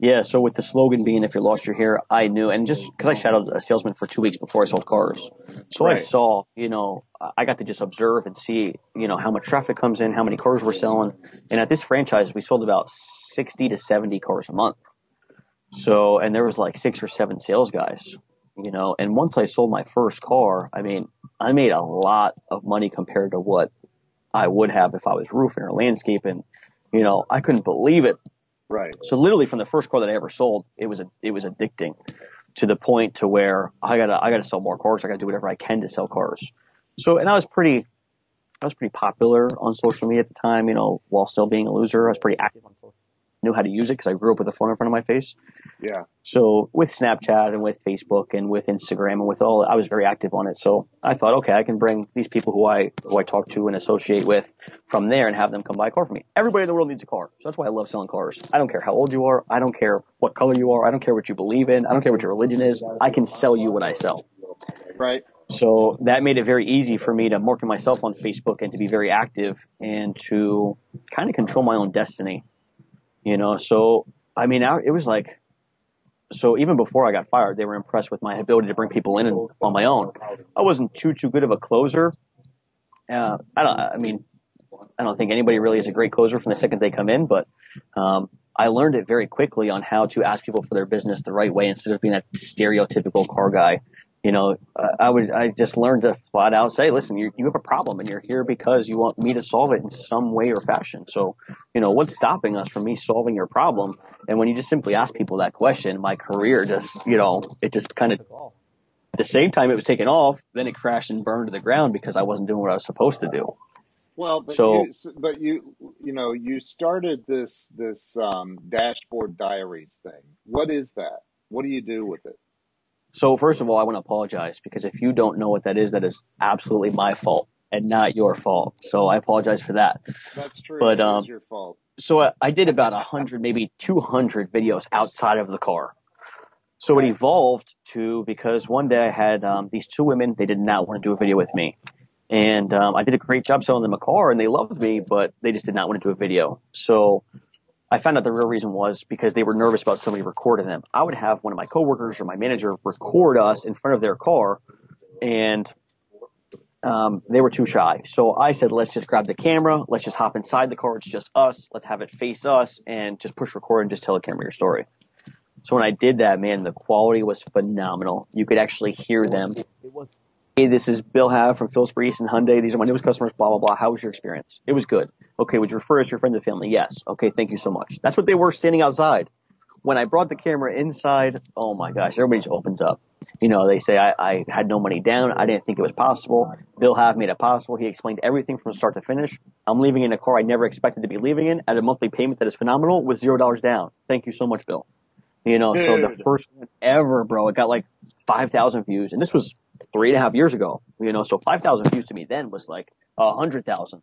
Yeah. So with the slogan being, if you lost your hair, I knew. And just because I shadowed a salesman for two weeks before I sold cars. So right. I saw, you know, I got to just observe and see, you know, how much traffic comes in, how many cars we're selling. And at this franchise, we sold about sixty to seventy cars a month. So, and there was like six or seven sales guys, you know, and once I sold my first car, I mean, I made a lot of money compared to what I would have if I was roofing or landscaping. You know, I couldn't believe it. Right. So literally from the first car that I ever sold, it was a, it was addicting to the point to where I gotta I gotta sell more cars. I gotta do whatever I can to sell cars. So and I was pretty I was pretty popular on social media at the time. You know, while still being a loser, I was pretty active on social. Knew how to use it because I grew up with a phone in front of my face. Yeah. So with Snapchat and with Facebook and with Instagram and with all, I was very active on it. So I thought, okay, I can bring these people who I who I talk to and associate with from there and have them come buy a car for me. Everybody in the world needs a car, so that's why I love selling cars. I don't care how old you are. I don't care what color you are. I don't care what you believe in. I don't care what your religion is. I can sell you what I sell. Right. So that made it very easy for me to market myself on Facebook and to be very active and to kind of control my own destiny. You know, so, I mean, I, it was like, so even before I got fired, they were impressed with my ability to bring people in and, on my own. I wasn't too, too good of a closer. Uh, I don't, I mean, I don't think anybody really is a great closer from the second they come in, but um, I learned it very quickly on how to ask people for their business the right way instead of being that stereotypical car guy. You know, uh, I would, I just learned to flat out say, listen, you you have a problem and you're here because you want me to solve it in some way or fashion. So, you know, what's stopping us from me solving your problem? And when you just simply ask people that question, my career just, you know, it just kind of, at the same time it was taking off, then it crashed and burned to the ground because I wasn't doing what I was supposed to do. Well, but so, you, but you, you know, you started this, this um, dashboard diaries thing. What is that? What do you do with it? So first of all, I want to apologize, because if you don't know what that is, that is absolutely my fault and not your fault. So I apologize for that. That's true. But, um, it's your fault. So I, I did about a hundred, maybe two hundred videos outside of the car. So it evolved to, because one day I had um, these two women, they did not want to do a video with me. And um, I did a great job selling them a car, and they loved me, but they just did not want to do a video. So I found out the real reason was because they were nervous about somebody recording them. I would have one of my coworkers or my manager record us in front of their car, and um, they were too shy. So I said, let's just grab the camera. Let's just hop inside the car. It's just us. Let's have it face us and just push record and just tell the camera your story. So when I did that, man, the quality was phenomenal. You could actually hear them. It was. Hey, this is Bill Haff from Phil's Breeze and Hyundai. These are my newest customers, blah, blah, blah. How was your experience? It was good. Okay, would you refer us to your friends and family? Yes. Okay, thank you so much. That's what they were standing outside. When I brought the camera inside, oh, my gosh, everybody just opens up. You know, they say, I, I had no money down. I didn't think it was possible. Bill Haff made it possible. He explained everything from start to finish. I'm leaving in a car I never expected to be leaving in at a monthly payment that is phenomenal with zero dollars down. Thank you so much, Bill. You know, Dude. So the first one ever, bro, it got like five thousand views. And this was three and a half years ago, you know, so five thousand views to me then was like a hundred thousand.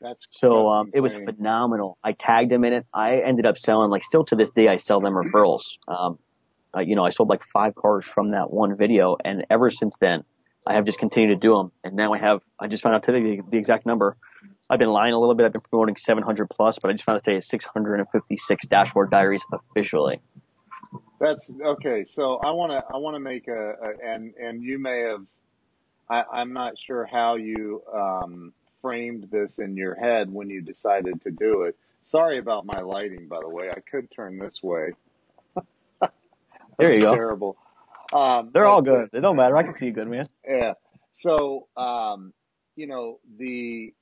That's so, um, it was phenomenal. I tagged him in it. I ended up selling, like, still to this day, I sell them referrals. Um, uh, you know, I sold like five cars from that one video. And ever since then, I have just continued to do them. And now I have, I just found out today the, the exact number. I've been lying a little bit. I've been promoting seven hundred plus, but I just found out today is six hundred fifty-six Dashboard Diaries officially. That's okay. So I want to, I want to make a, a, and, and you may have, I, I'm not sure how you, um, framed this in your head when you decided to do it. Sorry about my lighting, by the way. I could turn this way. That's there you go. Terrible. Um, they're all good. It don't matter. I can see you good, man. Yeah. So, um, you know, the,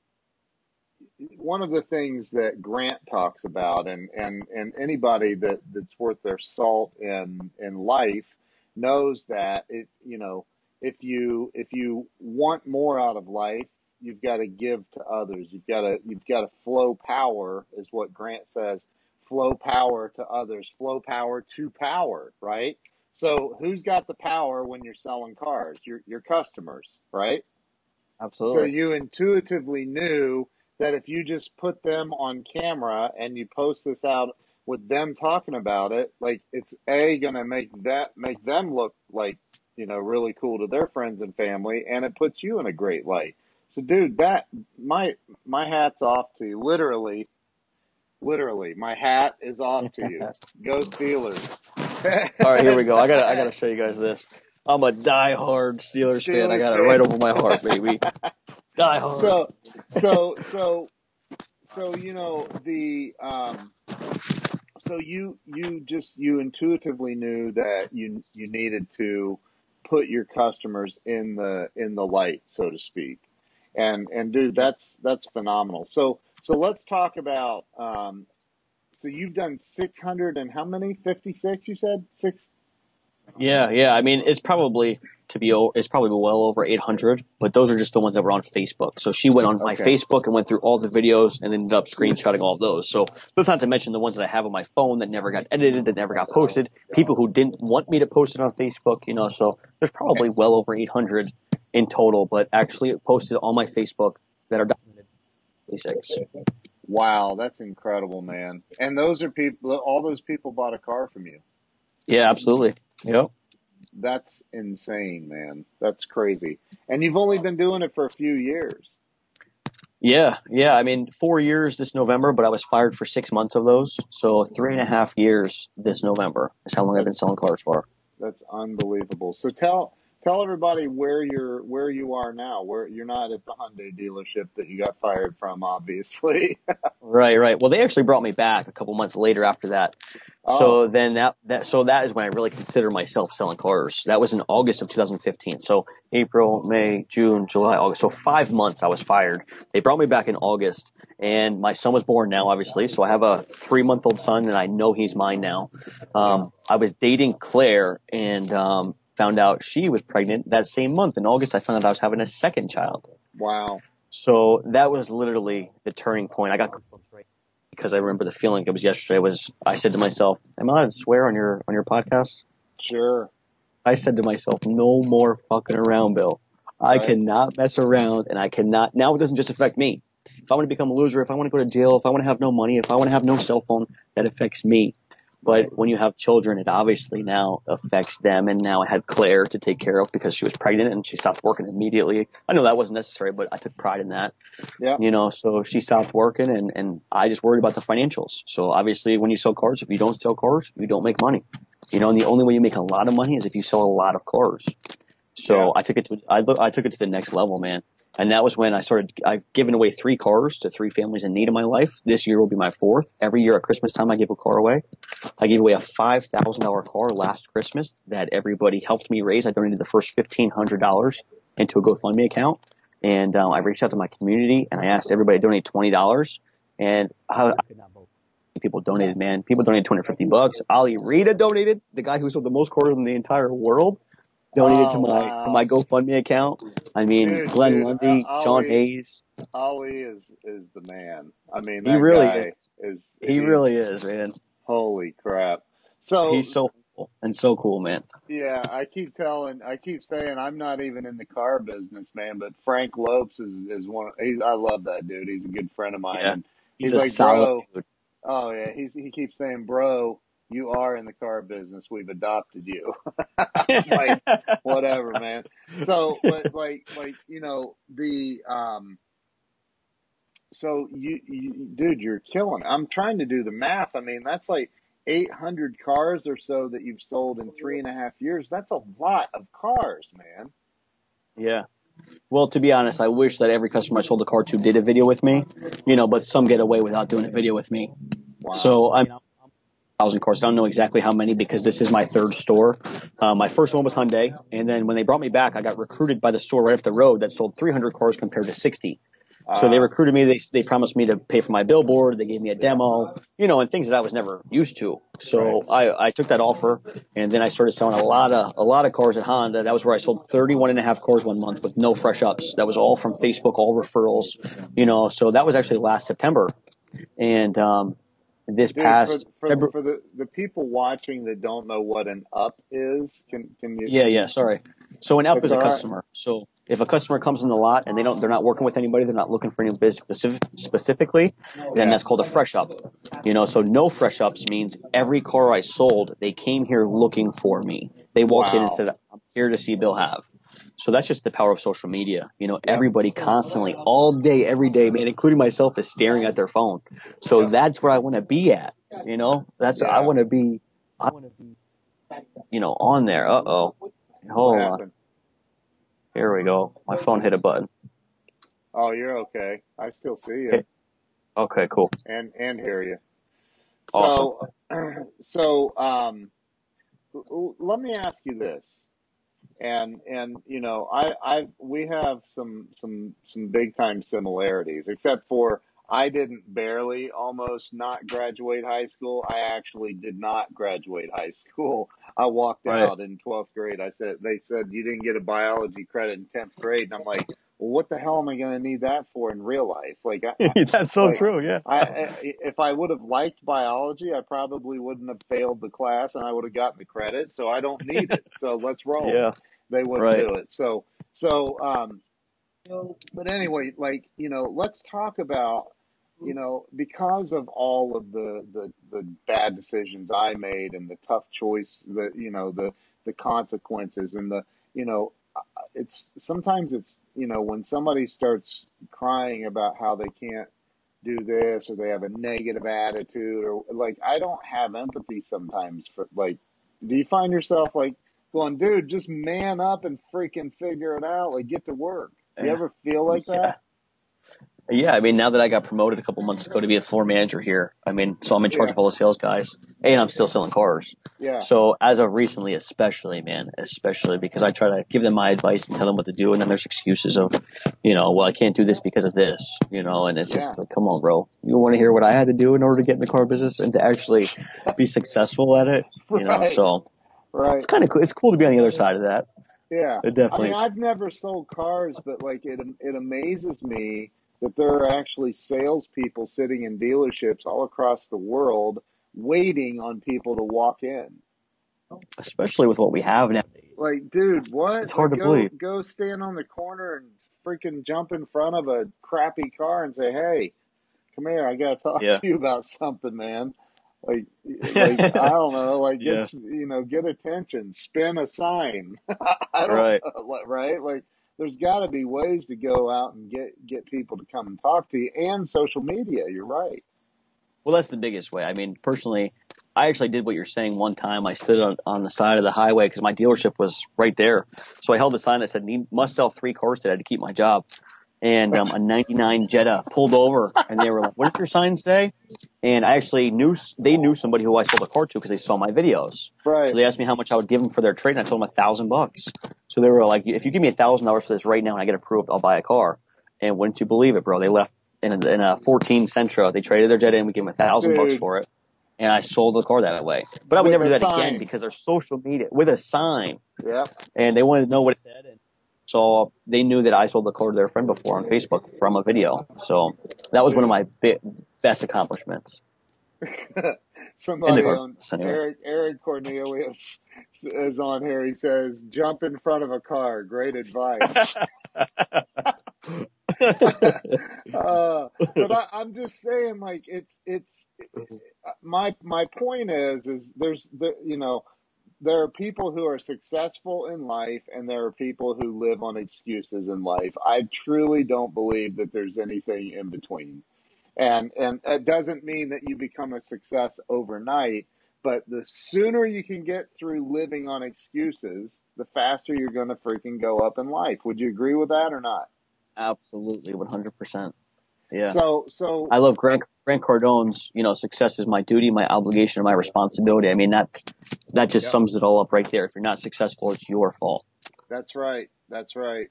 one of the things that Grant talks about, and, and, and anybody that, that's worth their salt in, in life knows that it, you know, if you, if you want more out of life, you've got to give to others. You've got to, you've got to flow power, is what Grant says, flow power to others, flow power to power, right? So who's got the power when you're selling cars? Your, your customers, right? Absolutely. So you intuitively knew that if you just put them on camera and you post this out with them talking about it, like, it's a going to make that, make them look like, you know, really cool to their friends and family. And it puts you in a great light. So dude, that my, my hat's off to you. Literally, literally my hat is off to you. Go Steelers. All right, here we go. I gotta, I gotta show you guys this. I'm a diehard Steelers, Steelers fan. I got it right over my heart, baby. Die hard. So, so, so, so, you know, the, um, so you, you just, you intuitively knew that you, you needed to put your customers in the, in the light, so to speak. And, and dude, that's, that's phenomenal. So, so let's talk about, um, so you've done six hundred and how many? fifty-six, you said? Six? Yeah. Yeah. I mean, it's probably, to be, it's probably well over eight hundred, but those are just the ones that were on Facebook. So she went on my okay. Facebook and went through all the videos and ended up screenshotting all of those. So that's not to mention the ones that I have on my phone that never got edited, that never got posted, people who didn't want me to post it on Facebook, you know, so there's probably well over eight hundred in total, but actually it posted on my Facebook that are documented. Wow. That's incredible, man. And those are people, all those people bought a car from you. Yeah, absolutely. Yep. That's insane, man. That's crazy. And you've only been doing it for a few years. Yeah. Yeah. I mean, four years this November, but I was fired for six months of those. So three and a half years this November is how long I've been selling cars for. That's unbelievable. So tell, tell everybody where you're, where you are now, where you're not at the Hyundai dealership that you got fired from, obviously. Right. Right. Well, they actually brought me back a couple months later after that. So then that, that, so that is when I really consider myself selling cars. That was in August of two thousand fifteen. So April, May, June, July, August. So five months I was fired. They brought me back in August and my son was born now, obviously. So I have a three month old son and I know he's mine now. Um, I was dating Claire and, um, found out she was pregnant that same month in August. I found out I was having a second child. Wow. So that was literally the turning point. I got confused, right? Because I remember the feeling. It was yesterday. Was I said to myself, "Am I allowed to swear on your on your podcast?" Sure. I said to myself, "No more fucking around, Bill. Right. I cannot mess around, and I cannot." Now it doesn't just affect me. If I want to become a loser, if I want to go to jail, if I want to have no money, if I want to have no cell phone, that affects me. But when you have children, it obviously now affects them. And now I had Claire to take care of because she was pregnant and she stopped working immediately. I know that wasn't necessary, but I took pride in that. Yeah. You know, so she stopped working and, and I just worried about the financials. So obviously when you sell cars, if you don't sell cars, you don't make money. You know, and the only way you make a lot of money is if you sell a lot of cars. So yeah. I took it to, I, I took it to the next level, man. And that was when I started, I've given away three cars to three families in need in my life. This year will be my fourth. Every year at Christmas time, I give a car away. I gave away a five thousand dollars car last Christmas that everybody helped me raise. I donated the first fifteen hundred dollars into a GoFundMe account. And um, I reached out to my community and I asked everybody to donate twenty dollars. And I, I could not believe people donated, man. People donated two hundred fifty bucks. Ali Reda donated, the guy who sold the most cars in the entire world. Donated oh, to my wow. to my GoFundMe account. I mean, dude, Glenn dude, Lundy, uh, Sean Hayes. Ali is is the man. I mean, that he really guy is. is he really is, man. Holy crap! So he's so cool and so cool, man. Yeah, I keep telling, I keep saying, I'm not even in the car business, man. But Frank Lopes is is one. He's, I love that dude. He's a good friend of mine. Yeah. And he's, he's like, bro. Dude. Oh yeah, he's he keeps saying, bro. You are in the car business. We've adopted you. Like, whatever, man. So, but like, like, you know, the, um, so you, you, dude, you're killing it. I'm trying to do the math. I mean, that's like eight hundred cars or so that you've sold in three and a half years. That's a lot of cars, man. Yeah. Well, to be honest, I wish that every customer I sold a car to did a video with me, you know, but some get away without doing a video with me. Wow. So I'm, thousand cars. I don't know exactly how many because this is my third store. Uh, my first one was Hyundai, and then when they brought me back, I got recruited by the store right up the road that sold three hundred cars compared to sixty. Uh, so they recruited me. They they promised me to pay for my billboard. They gave me a demo, you know, and things that I was never used to. So right. I I took that offer, and then I started selling a lot of a lot of cars at Honda. That was where I sold thirty-one and a half cars one month with no fresh ups. That was all from Facebook, all referrals, you know. So that was actually last September, and um. This Dude, past for, for, for the the people watching that don't know what an up is, can can you? Yeah, yeah. Sorry. So an up is a customer. Right. So if a customer comes in the lot and they don't, they're not working with anybody, they're not looking for any business specific, specifically, then yeah. that's called a fresh up. You know, so no fresh ups means every car I sold, they came here looking for me. They walked wow. in and said, "I'm here to see Bill Haff." So that's just the power of social media. You know, everybody constantly, all day, every day, man, including myself, is staring at their phone. So yeah. that's where I want to be at. You know, that's yeah. I want to be. I want to be. You know, on there. Uh oh. Hold on. Here we go. My phone hit a button. Oh, you're okay. I still see you. Okay, okay cool. And and hear you. Awesome. So, so um, let me ask you this. And, and, you know, I, I, we have some, some, some big time similarities, except for I didn't barely almost not graduate high school. I actually did not graduate high school. I walked right. out in twelfth grade. I said, they said, you didn't get a biology credit in tenth grade. And I'm like, well, what the hell am I going to need that for in real life? Like, I, that's so like, true. Yeah. I, I, if I would have liked biology, I probably wouldn't have failed the class and I would have gotten the credit. So I don't need it. So let's roll. Yeah. They wouldn't right. do it. So, so, um, but anyway, like, you know, let's talk about, you know, because of all of the, the, the bad decisions I made and the tough choice, the, you know, the, the consequences and the, you know, it's sometimes it's, you know, when somebody starts crying about how they can't do this or they have a negative attitude or like, I don't have empathy sometimes for like, do you find yourself like going, dude, just man up and freaking figure it out. Like get to work. Do you ever feel like yeah. that? Yeah. I mean, now that I got promoted a couple months ago to be a floor manager here, I mean, so I'm in charge yeah. of all the sales guys. And I'm still selling cars. Yeah. So as of recently, especially, man, especially because I try to give them my advice and tell them what to do. And then there's excuses of, you know, well, I can't do this because of this, you know, and it's yeah. just like, come on, bro. You want to hear what I had to do in order to get in the car business and to actually be successful at it, you right. know, so right. it's kind of cool. It's cool to be on the other side of that. Yeah, it definitely. I mean, I've never sold cars, but like it, it amazes me that there are actually salespeople sitting in dealerships all across the world waiting on people to walk in. Especially with what we have nowadays. Like, dude, what? It's hard like, to go, believe. Go stand on the corner and freaking jump in front of a crappy car and say, "Hey, come here. I got to talk yeah. to you about something, man." Like, like I don't know. Like, yeah. it's, you know, get attention. Spin a sign. I don't right. know, right? Like, there's got to be ways to go out and get, get people to come and talk to you, and social media. You're right. Well, that's the biggest way. I mean, personally, I actually did what you're saying one time. I stood on, on the side of the highway because my dealership was right there. So I held a sign that said, Need, must sell three cars today to keep my job. And um, a ninety-nine Jetta pulled over, and they were like, "What did your sign say?" And I actually knew they knew somebody who I sold a car to because they saw my videos. Right. So they asked me how much I would give them for their trade, and I told them a thousand bucks. So they were like, "If you give me a thousand dollars for this right now and I get approved, I'll buy a car." And wouldn't you believe it, bro? They left in a, in a fourteen Sentra. They traded their Jetta, and we gave them a thousand bucks for it. And I sold the car that way. But I would with never do that sign. Again because their social media with a sign. Yeah. And they wanted to know what it said. And so they knew that I sold the car to their friend before on Facebook from a video. So that was one of my bi- best accomplishments. Somebody on anyway. Eric, Eric Cornelius is on here. He says, "Jump in front of a car. Great advice." uh, but I, I'm just saying, like, it's it's it, my my point is is there's the you know. There are people who are successful in life, and there are people who live on excuses in life. I truly don't believe that there's anything in between. And and it doesn't mean that you become a success overnight, but the sooner you can get through living on excuses, the faster you're going to freaking go up in life. Would you agree with that or not? Absolutely, one hundred percent. Yeah. So, so I love Grant Grant Cardone's, you know, "Success is my duty, my obligation, and my responsibility." I mean, that that just yep. sums it all up right there. If you're not successful, it's your fault. That's right. That's right.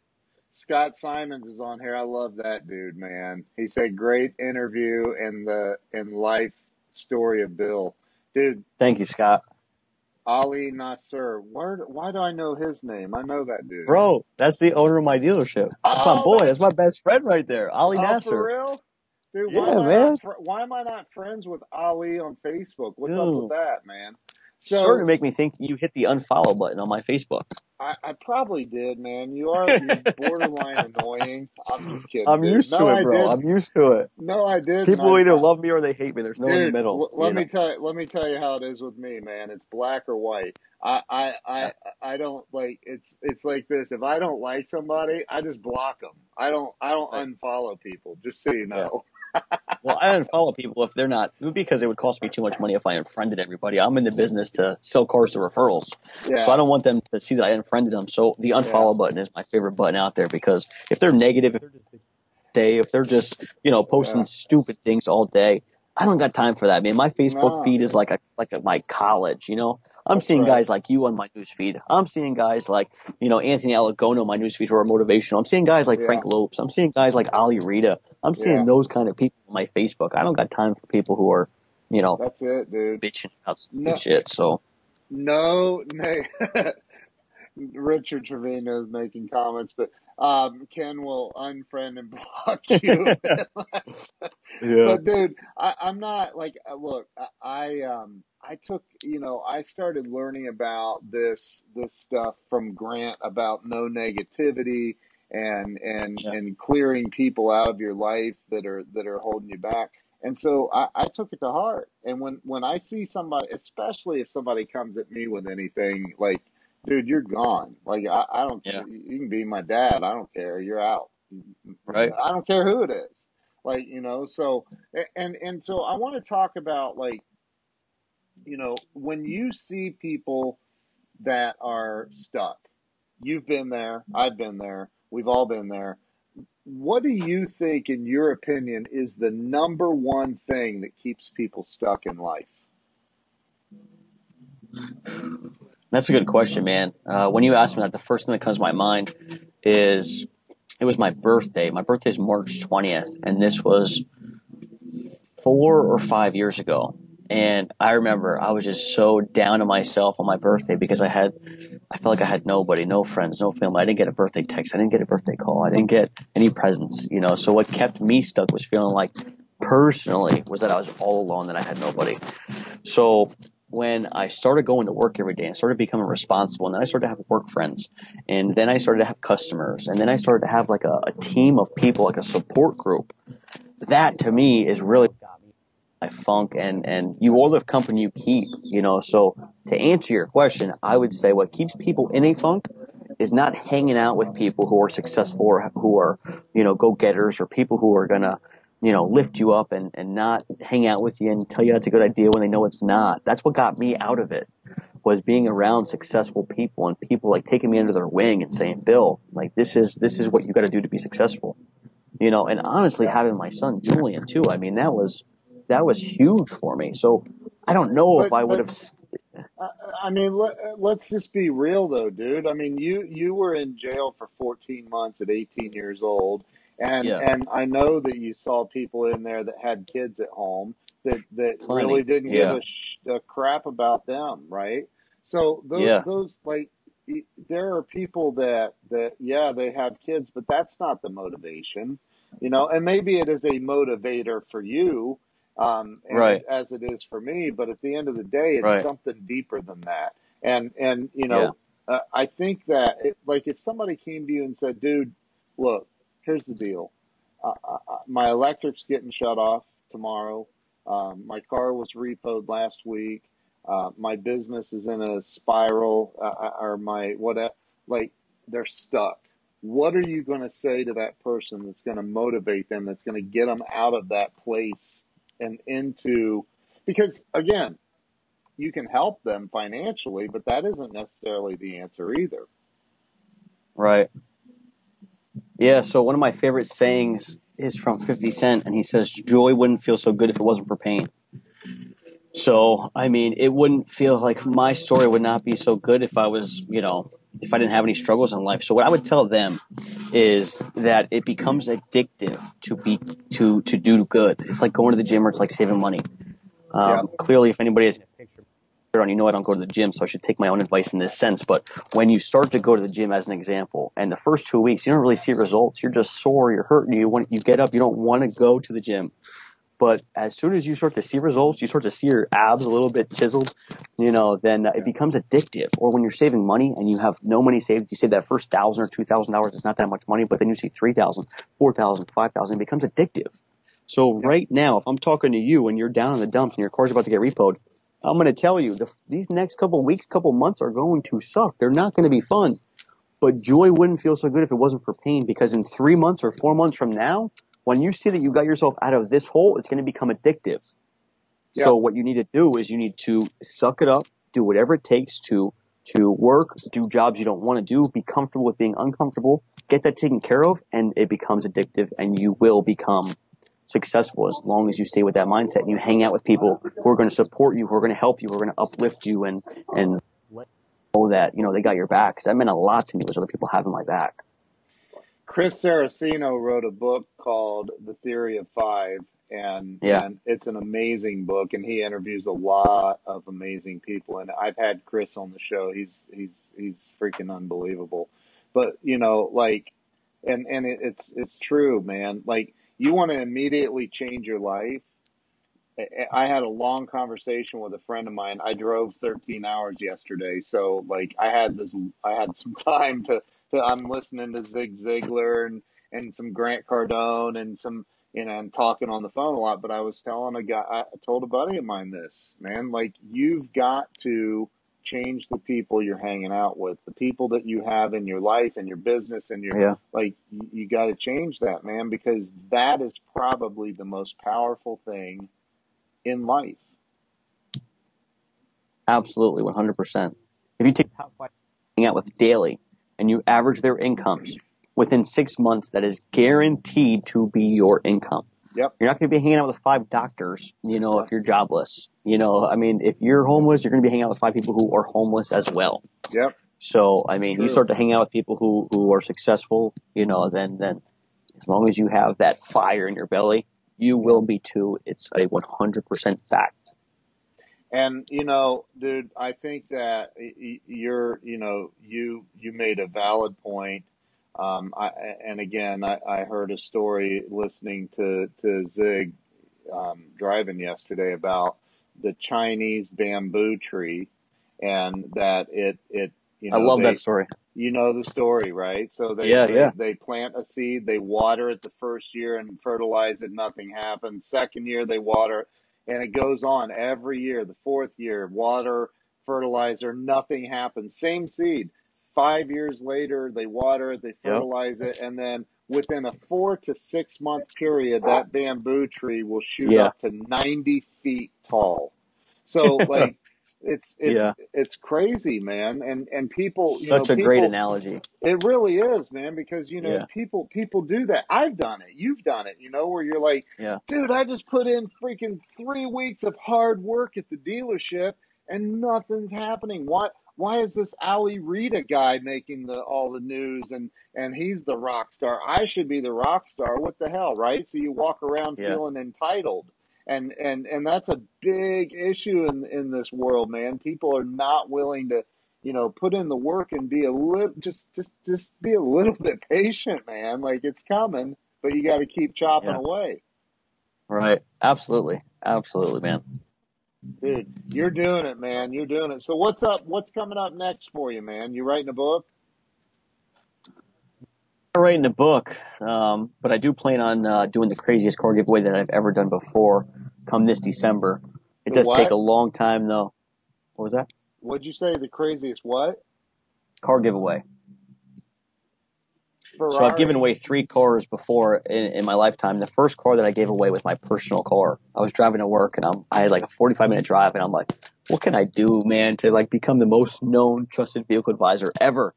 Scott Simons is on here. I love that dude, man. He said, "Great interview and the and life story of Bill." Dude. Thank you, Scott. Ali Nasser. Where, why do I know his name? I know that dude. Bro, that's the owner of my dealership. That's oh, my boy. That's my best friend right there, Ali oh, Nasser. For real? Dude, why, yeah, am man. Not, why am I not friends with Ali on Facebook? What's Dude. Up with that, man? So, it's starting to make me think you hit the unfollow button on my Facebook. I, I probably did, man. You are borderline annoying. I'm just kidding. I'm dude. used no, to it, I bro. Didn't. I'm used to it. No, I did. People I, either love me or they hate me. There's no dude, in the middle. L- let me know? tell you. Let me tell you how it is with me, man. It's black or white. I, I, I, I don't like. It's, it's like this. If I don't like somebody, I just block them. I don't, I don't unfollow people. Just so you know. Yeah. Well, I unfollow people if they're not because it would cost me too much money if I unfriended everybody. I'm in the business to sell cars to referrals, yeah. so I don't want them to see that I unfriended them. So the unfollow yeah. button is my favorite button out there because if they're negative, if they're just day, if they're just you know posting yeah. stupid things all day, I don't got time for that. Man, my Facebook no. feed is like a like a, my college. You know, I'm That's seeing right. guys like you on my news feed. I'm seeing guys like you know Anthony Alagona on my news feed who are motivational. I'm seeing guys like yeah. Frank Lopes. I'm seeing guys like Ali Reda. I'm seeing yeah. those kind of people on my Facebook. I don't got time for people who are, you know, that's it, dude. Bitching about stupid no, shit. So, no, no. Richard Trevino is making comments, but um, Ken will unfriend and block you. yeah. But dude, I, I'm not like look. I, I um I took you know I started learning about this this stuff from Grant about no negativity. And and yeah. and clearing people out of your life that are that are holding you back. And so I, I took it to heart. And when, when I see somebody, especially if somebody comes at me with anything, like, dude, you're gone. Like I, I don't yeah. you can be my dad. I don't care. You're out. Right. I don't care who it is. Like you know. So and and so I want to talk about like, you know, when you see people that are stuck. You've been there. I've been there. We've all been there. What do you think, in your opinion, is the number one thing that keeps people stuck in life? That's a good question, man. Uh, when you asked me that, the first thing that comes to my mind is it was my birthday. My birthday is March twentieth, and this was four or five years ago. And I remember I was just so down on myself on my birthday because I had I felt like I had nobody, no friends, no family. I didn't get a birthday text. I didn't get a birthday call. I didn't get any presents, you know. So what kept me stuck was feeling like personally was that I was all alone, that I had nobody. So when I started going to work every day and started becoming responsible, and then I started to have work friends, and then I started to have customers, and then I started to have like a, a team of people, like a support group, that to me is really got me my funk, and, and you all the company you keep, you know. So to answer your question, I would say what keeps people in a funk is not hanging out with people who are successful or who are, you know, go-getters, or people who are going to, you know, lift you up and, and not hang out with you and tell you that's a good idea when they know it's not. That's what got me out of it, was being around successful people and people like taking me under their wing and saying, Bill, like this is, this is what you got to do to be successful, you know. And honestly, having my son Julian too, I mean, that was, that was huge for me. So I don't know but, if I would have. I mean, let, let's just be real though, dude. I mean, you, you were in jail for fourteen months at eighteen years old. And yeah. and I know that you saw people in there that had kids at home that, that Plenty. really didn't yeah. give a, sh- a crap about them, right? So those, yeah. those like, there are people that, that, yeah, they have kids, but that's not the motivation, you know? And maybe it is a motivator for you, um, and, right. as it is for me, but at the end of the day, it's right. something deeper than that. And, and you know, yeah. uh, I think that, it, like, if somebody came to you and said, dude, look, here's the deal. Uh, uh, my electric's getting shut off tomorrow. Um, my car was repoed last week. Uh, my business is in a spiral, uh, or my whatever. Like, they're stuck. What are you going to say to that person that's going to motivate them, that's going to get them out of that place and into – because, again, you can help them financially, but that isn't necessarily the answer either. Right. Yeah, so one of my favorite sayings is from fifty cent, and he says, joy wouldn't feel so good if it wasn't for pain. So, I mean, it wouldn't feel like my story would not be so good if I was, you know, if I didn't have any struggles in life. So what I would tell them is that it becomes addictive to be to to do good. It's like going to the gym, or it's like saving money. Um, yeah. Clearly, if anybody has a picture on, you know, I don't go to the gym, so I should take my own advice in this sense. But when you start to go to the gym, as an example, and the first two weeks, you don't really see results. You're just sore. You're hurting. You want, you get up. You don't want to go to the gym. But as soon as you start to see results, you start to see your abs a little bit chiseled, you know, then it becomes addictive. Or when you're saving money and you have no money saved, you save that first thousand or two thousand dollars. It's not that much money, but then you see three thousand, four thousand, five thousand. It becomes addictive. So right now, if I'm talking to you and you're down in the dumps and your car's about to get repoed, I'm going to tell you, the, these next couple weeks, couple months are going to suck. They're not going to be fun. But joy wouldn't feel so good if it wasn't for pain, because in three months or four months from now, when you see that you got yourself out of this hole, it's going to become addictive. Yeah. So what you need to do is you need to suck it up, do whatever it takes to to work, do jobs you don't want to do, be comfortable with being uncomfortable, get that taken care of, and it becomes addictive, and you will become successful as long as you stay with that mindset and you hang out with people who are going to support you, who are going to help you, who are going to uplift you, and and know that, you know, they got your back. Because that meant a lot to me, was other people having my back. Chris Saracino wrote a book called The Theory of Five, and, yeah. and it's an amazing book, and he interviews a lot of amazing people. And I've had Chris on the show. He's he's he's freaking unbelievable. But you know, like, and and it, it's it's true, man. Like, you want to immediately change your life. I had a long conversation with a friend of mine. I drove thirteen hours yesterday. So like I had this, I had some time to, to I'm listening to Zig Ziglar and, and some Grant Cardone and some, you know, I'm talking on the phone a lot, but I was telling a guy, I told a buddy of mine this, man, like you've got to change the people you're hanging out with, the people that you have in your life and your business and your, yeah. like, you, you got to change that, man, because that is probably the most powerful thing in life. Absolutely. one hundred percent. If you take the top five hang out with daily and you average their incomes within six months, that is guaranteed to be your income. Yep. You're not going to be hanging out with five doctors, you know, if you're jobless. You know, I mean, if you're homeless, you're going to be hanging out with five people who are homeless as well. Yep. So, I mean, True. You start to hang out with people who, who are successful, you know, then, then as long as you have that fire in your belly, you will be too. It's a one hundred percent fact. And, you know, dude, I think that you're, you know, you, you made a valid point. Um, I, and again, I, I heard a story listening to, to Zig, um, driving yesterday about the Chinese bamboo tree and that it, it, you know, I love they, that story. You know the story, right? So they, yeah, they, yeah. they plant a seed, they water it the first year and fertilize it, nothing happens. Second year they water, and it goes on every year. The fourth year, water, fertilizer, nothing happens. Same seed. Five years later, they water it, they fertilize yep. it, and then within a four to six month period, that bamboo tree will shoot yeah. up to ninety feet tall. So like, It's it's yeah. it's crazy, man, and and people. You Such know, a people, great analogy. It really is, man, because you know yeah. people people do that. I've done it. You've done it. You know, where you're like, yeah. dude, I just put in freaking three weeks of hard work at the dealership, and nothing's happening. Why why is this Ali Reda guy making the all the news, and and he's the rock star? I should be the rock star. What the hell, right? So you walk around yeah. feeling entitled. And, and, and that's a big issue in, in this world, man. People are not willing to, you know, put in the work and be a little, just, just, just be a little bit patient, man. Like it's coming, but you got to keep chopping yeah. away. Right. Absolutely. Absolutely, man. Dude, you're doing it, man. You're doing it. So what's up? What's coming up next for you, man? You writing a book? Writing a book, um, but I do plan on uh, doing the craziest car giveaway that I've ever done before come this December. It the does what? take a long time, though. What was that? What'd you say? The craziest what? Car giveaway. Ferrari. So I've given away three cars before in, in my lifetime. The first car that I gave away was my personal car. I was driving to work, and I'm, I had like a forty-five minute drive, and I'm like, what can I do, man, to like become the most known trusted vehicle advisor ever?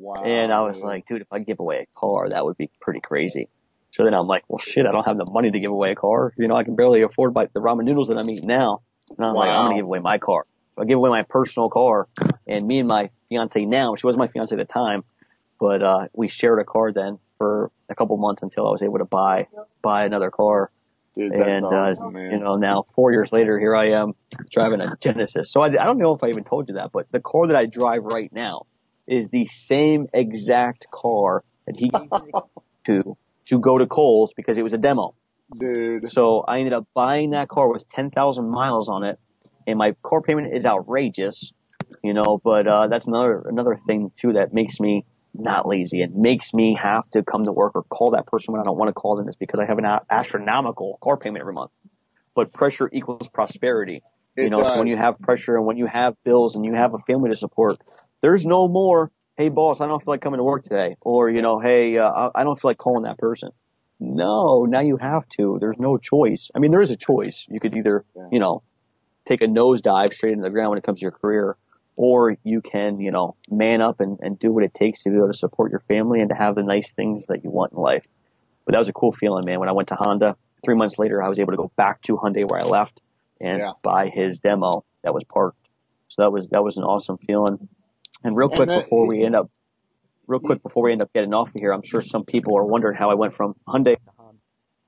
Wow. And I was like, dude, if I give away a car, that would be pretty crazy. So then I'm like, well, shit, I don't have the money to give away a car. You know, I can barely afford my, the ramen noodles that I'm eating now. And I was wow. like, I'm going to give away my car. So I give away my personal car. And me and my fiance now, she wasn't my fiance at the time, but uh, we shared a car then for a couple months until I was able to buy buy another car. Dude, that's and, awesome, uh, man. You know, now four years later, here I am driving a Genesis. So I, I don't know if I even told you that, but the car that I drive right now is the same exact car that he gave me to to go to Kohl's because it was a demo. Dude. So I ended up buying that car with ten thousand miles on it, and my car payment is outrageous, you know, but uh, that's another another thing, too, that makes me not lazy and makes me have to come to work or call that person when I don't want to call them is because I have an astronomical car payment every month. But pressure equals prosperity. It you know, does. So when you have pressure and when you have bills and you have a family to support, there's no more, hey, boss, I don't feel like coming to work today. Or, you know, hey, uh, I don't feel like calling that person. No, now you have to. There's no choice. I mean, there is a choice. You could either, yeah. you know, take a nosedive straight into the ground when it comes to your career, or you can, you know, man up and, and do what it takes to be able to support your family and to have the nice things that you want in life. But that was a cool feeling, man. When I went to Honda, three months later, I was able to go back to Hyundai where I left and yeah. buy his demo that was parked. So that was that was an awesome feeling. And real quick and that, before we end up, real quick before we end up getting off of here, I'm sure some people are wondering how I went from Hyundai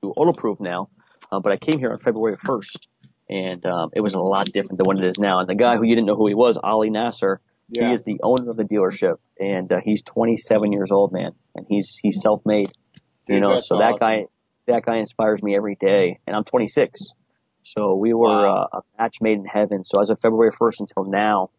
to AutoProof now, uh, but I came here on February first, and um, it was a lot different than what it is now. And the guy who you didn't know who he was, Ali Nasser, yeah. he is the owner of the dealership, and uh, he's twenty-seven years old, man, and he's he's self-made, Dude, you know. So that awesome. guy that guy inspires me every day, and I'm twenty-six, so we were wow. uh, a match made in heaven. So as of February first until now.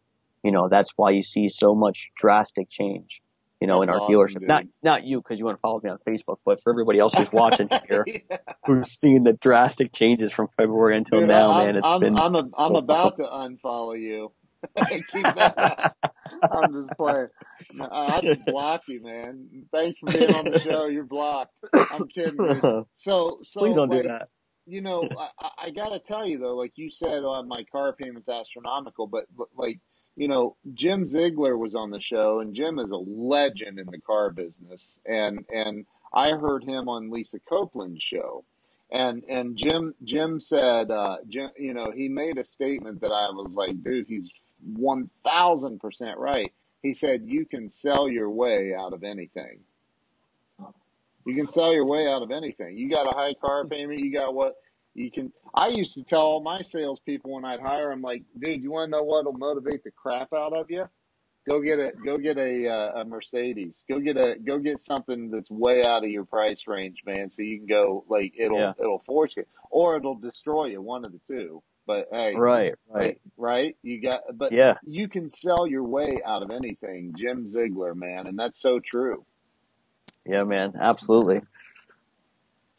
You know, that's why you see so much drastic change, you know, that's in our awesome, dealership. Dude. Not not you because you want to follow me on Facebook, but for everybody else who's watching here, yeah. who's seeing the drastic changes from February until dude, now, I'm, man. It's I'm, been I'm, a, I'm about to unfollow you. Keep that up. I'm just playing. No, I just blocked you, man. Thanks for being on the show. You're blocked. I'm kidding. Dude. So, so please don't like, do that. You know, I, I got to tell you, though, like you said, oh, my car payment's astronomical, but like, you know, Jim Ziegler was on the show, and Jim is a legend in the car business. And and I heard him on Lisa Copeland's show, and and Jim Jim said, uh, Jim, you know, he made a statement that I was like, dude, he's one thousand percent right. He said, you can sell your way out of anything. You can sell your way out of anything. You got a high car payment. You got what? You can. I used to tell all my salespeople when I'd hire them, like, dude, you want to know what'll motivate the crap out of you? Go get a go get a, uh, a Mercedes. Go get a go get something that's way out of your price range, man. So you can go like it'll yeah. it'll force you, or it'll destroy you. One of the two. But hey, right, right, right. You got, but yeah. you can sell your way out of anything, Jim Ziegler, man, and that's so true. Yeah, man, absolutely.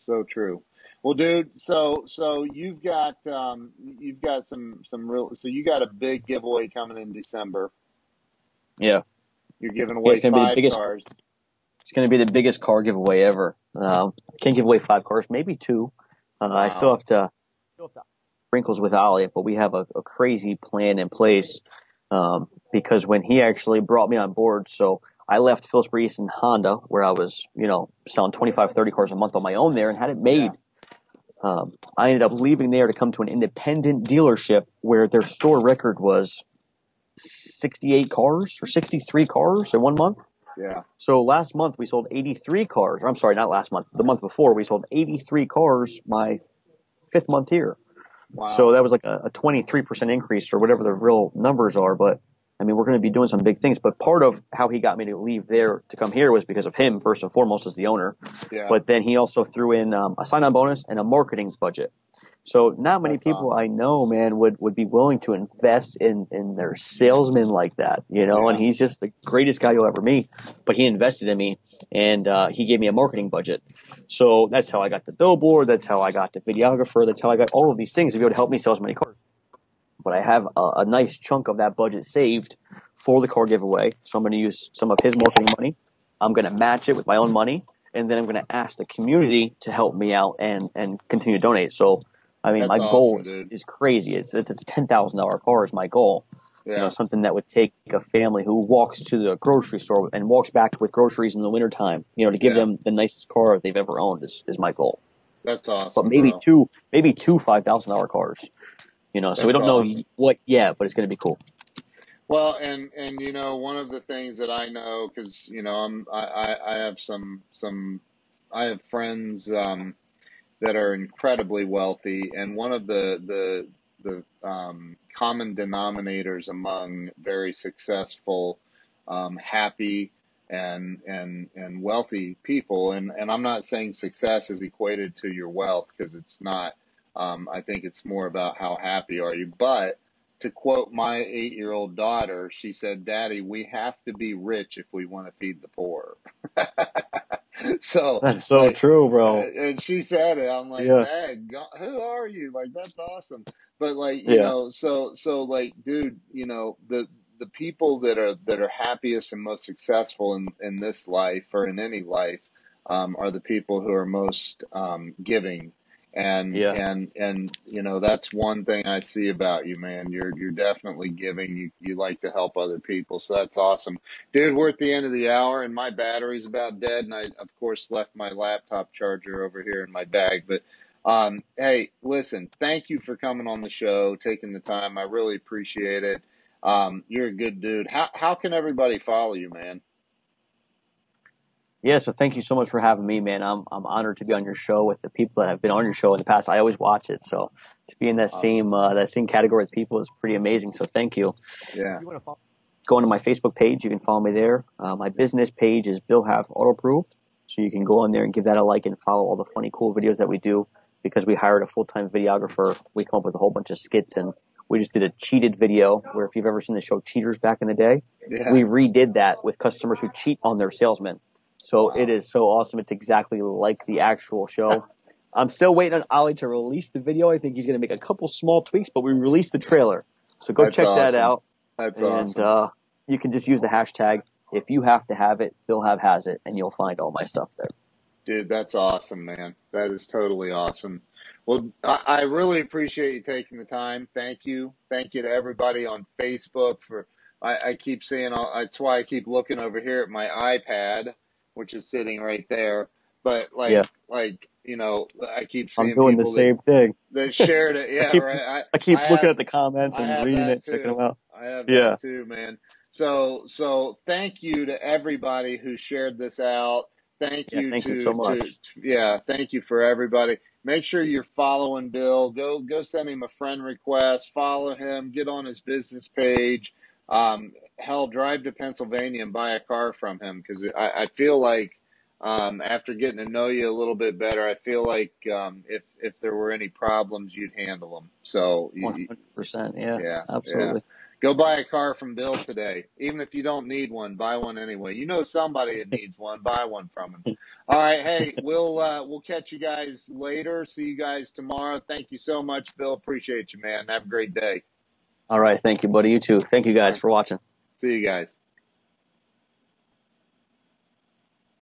So true. Well, dude, so so you've got um you've got some some real. So you got a big giveaway coming in December. Yeah, you're giving away yeah, five biggest, cars. It's going to be the biggest car giveaway ever. Um, I can't give away five cars, maybe two. Uh, wow. I still have to. Still have to. Wrinkles with Ali, but we have a, a crazy plan in place um, because when he actually brought me on board, so I left Phil's Breeze and Honda where I was, you know, selling twenty-five, thirty cars a month on my own there and had it made. Yeah. Um, I ended up leaving there to come to an independent dealership where their store record was sixty-eight cars or sixty-three cars in one month. Yeah. So last month we sold eighty-three cars. Or I'm sorry, not last month. The month before we sold eighty-three cars my fifth month here. Wow. So that was like a, a twenty-three percent increase or whatever the real numbers are. But, I mean, we're going to be doing some big things. But part of how he got me to leave there to come here was because of him, first and foremost, as the owner. Yeah. But then he also threw in um, a sign-on bonus and a marketing budget. So not many That's people awesome. I know, man, would, would be willing to invest in, in their salesman like that, you know. Yeah. And he's just the greatest guy you'll ever meet. But he invested in me, and uh, he gave me a marketing budget. So that's how I got the billboard. That's how I got the videographer. That's how I got all of these things to be able to help me sell as many cars. But I have a, a nice chunk of that budget saved for the car giveaway. So I'm going to use some of his marketing money. I'm going to match it with my own money. And then I'm going to ask the community to help me out and, and continue to donate. So I mean, That's my awesome, goal is, is crazy. It's it's, it's a ten thousand dollars car is my goal. Yeah. You know, something that would take a family who walks to the grocery store and walks back with groceries in the wintertime, you know, to give yeah. them the nicest car they've ever owned is, is my goal. That's awesome. But maybe bro. two, maybe two five thousand dollars cars, you know, so That's we don't awesome. know what yet, but it's going to be cool. Well, and, and, you know, one of the things that I know, cause you know, I'm, I, I, I have some, some, I have friends, um, that are incredibly wealthy, and one of the the, the um, common denominators among very successful, um, happy, and and and wealthy people, and, and I'm not saying success is equated to your wealth because it's not. Um, I think it's more about how happy are you. But to quote my eight-year-old daughter, she said, "Daddy, we have to be rich if we want to feed the poor." So that's so like, true, bro. And she said it. I'm like, yeah. Dang, who are you? Like, that's awesome. But like, you yeah. know, so so like, dude, you know, the the people that are that are happiest and most successful in, in this life or in any life um, are the people who are most um, giving. And yeah. and and you know, that's one thing I see about you, man. You're you're definitely giving. You you like to help other people, so that's awesome, dude. We're at the end of the hour, and my battery's about dead. And I, of course, left my laptop charger over here in my bag. But um, hey, listen, thank you for coming on the show, taking the time. I really appreciate it. Um, you're a good dude. How how can everybody follow you, man? Yeah, so thank you so much for having me, man. I'm I'm honored to be on your show with the people that have been on your show in the past. I always watch it, so to be in that awesome. same uh, that same category of people is pretty amazing. So thank you. Yeah. If you want to follow, go onto my Facebook page. You can follow me there. Uh, my business page is Bill Haff Autoapproved, so you can go on there and give that a like and follow all the funny, cool videos that we do. Because we hired a full-time videographer, we come up with a whole bunch of skits, and we just did a cheated video where, if you've ever seen the show Cheaters back in the day, yeah. we redid that with customers who cheat on their salesmen. So wow. it is so awesome. It's exactly like the actual show. I'm still waiting on Ali to release the video. I think he's going to make a couple small tweaks, but we released the trailer. So go That's check awesome. that out. That's and, awesome. And uh, you can just use the hashtag. If you have to have it, Bill Haff has it, and you'll find all my stuff there. Dude, that's awesome, man. That is totally awesome. Well, I, I really appreciate you taking the time. Thank you. Thank you to everybody on Facebook. for. I, I keep seeing all, that's why I keep looking over here at my iPad, which is sitting right there. But like, yeah. like, you know, I keep seeing I'm doing people the same that, thing. that shared it. Yeah, I keep, right. I, I keep I looking have, at the comments and reading it, too. checking them out. I have yeah. that too, man. So, so thank you to everybody who shared this out. Thank yeah, you thank to, you so much. to, yeah, thank you for everybody. Make sure you're following Bill. Go go send him a friend request. Follow him. Get on his business page. Um, hell, drive to Pennsylvania and buy a car from him, because I, I feel like um, after getting to know you a little bit better, I feel like um, if if there were any problems, you'd handle them. So one hundred percent, yeah, yeah, absolutely. Yeah. Go buy a car from Bill today. Even if you don't need one, buy one anyway. You know somebody that needs one. Buy one from him. All right, hey, we'll uh, we'll catch you guys later. See you guys tomorrow. Thank you so much, Bill. Appreciate you, man. Have a great day. All right, thank you, buddy. You too. Thank you guys for watching. See you guys.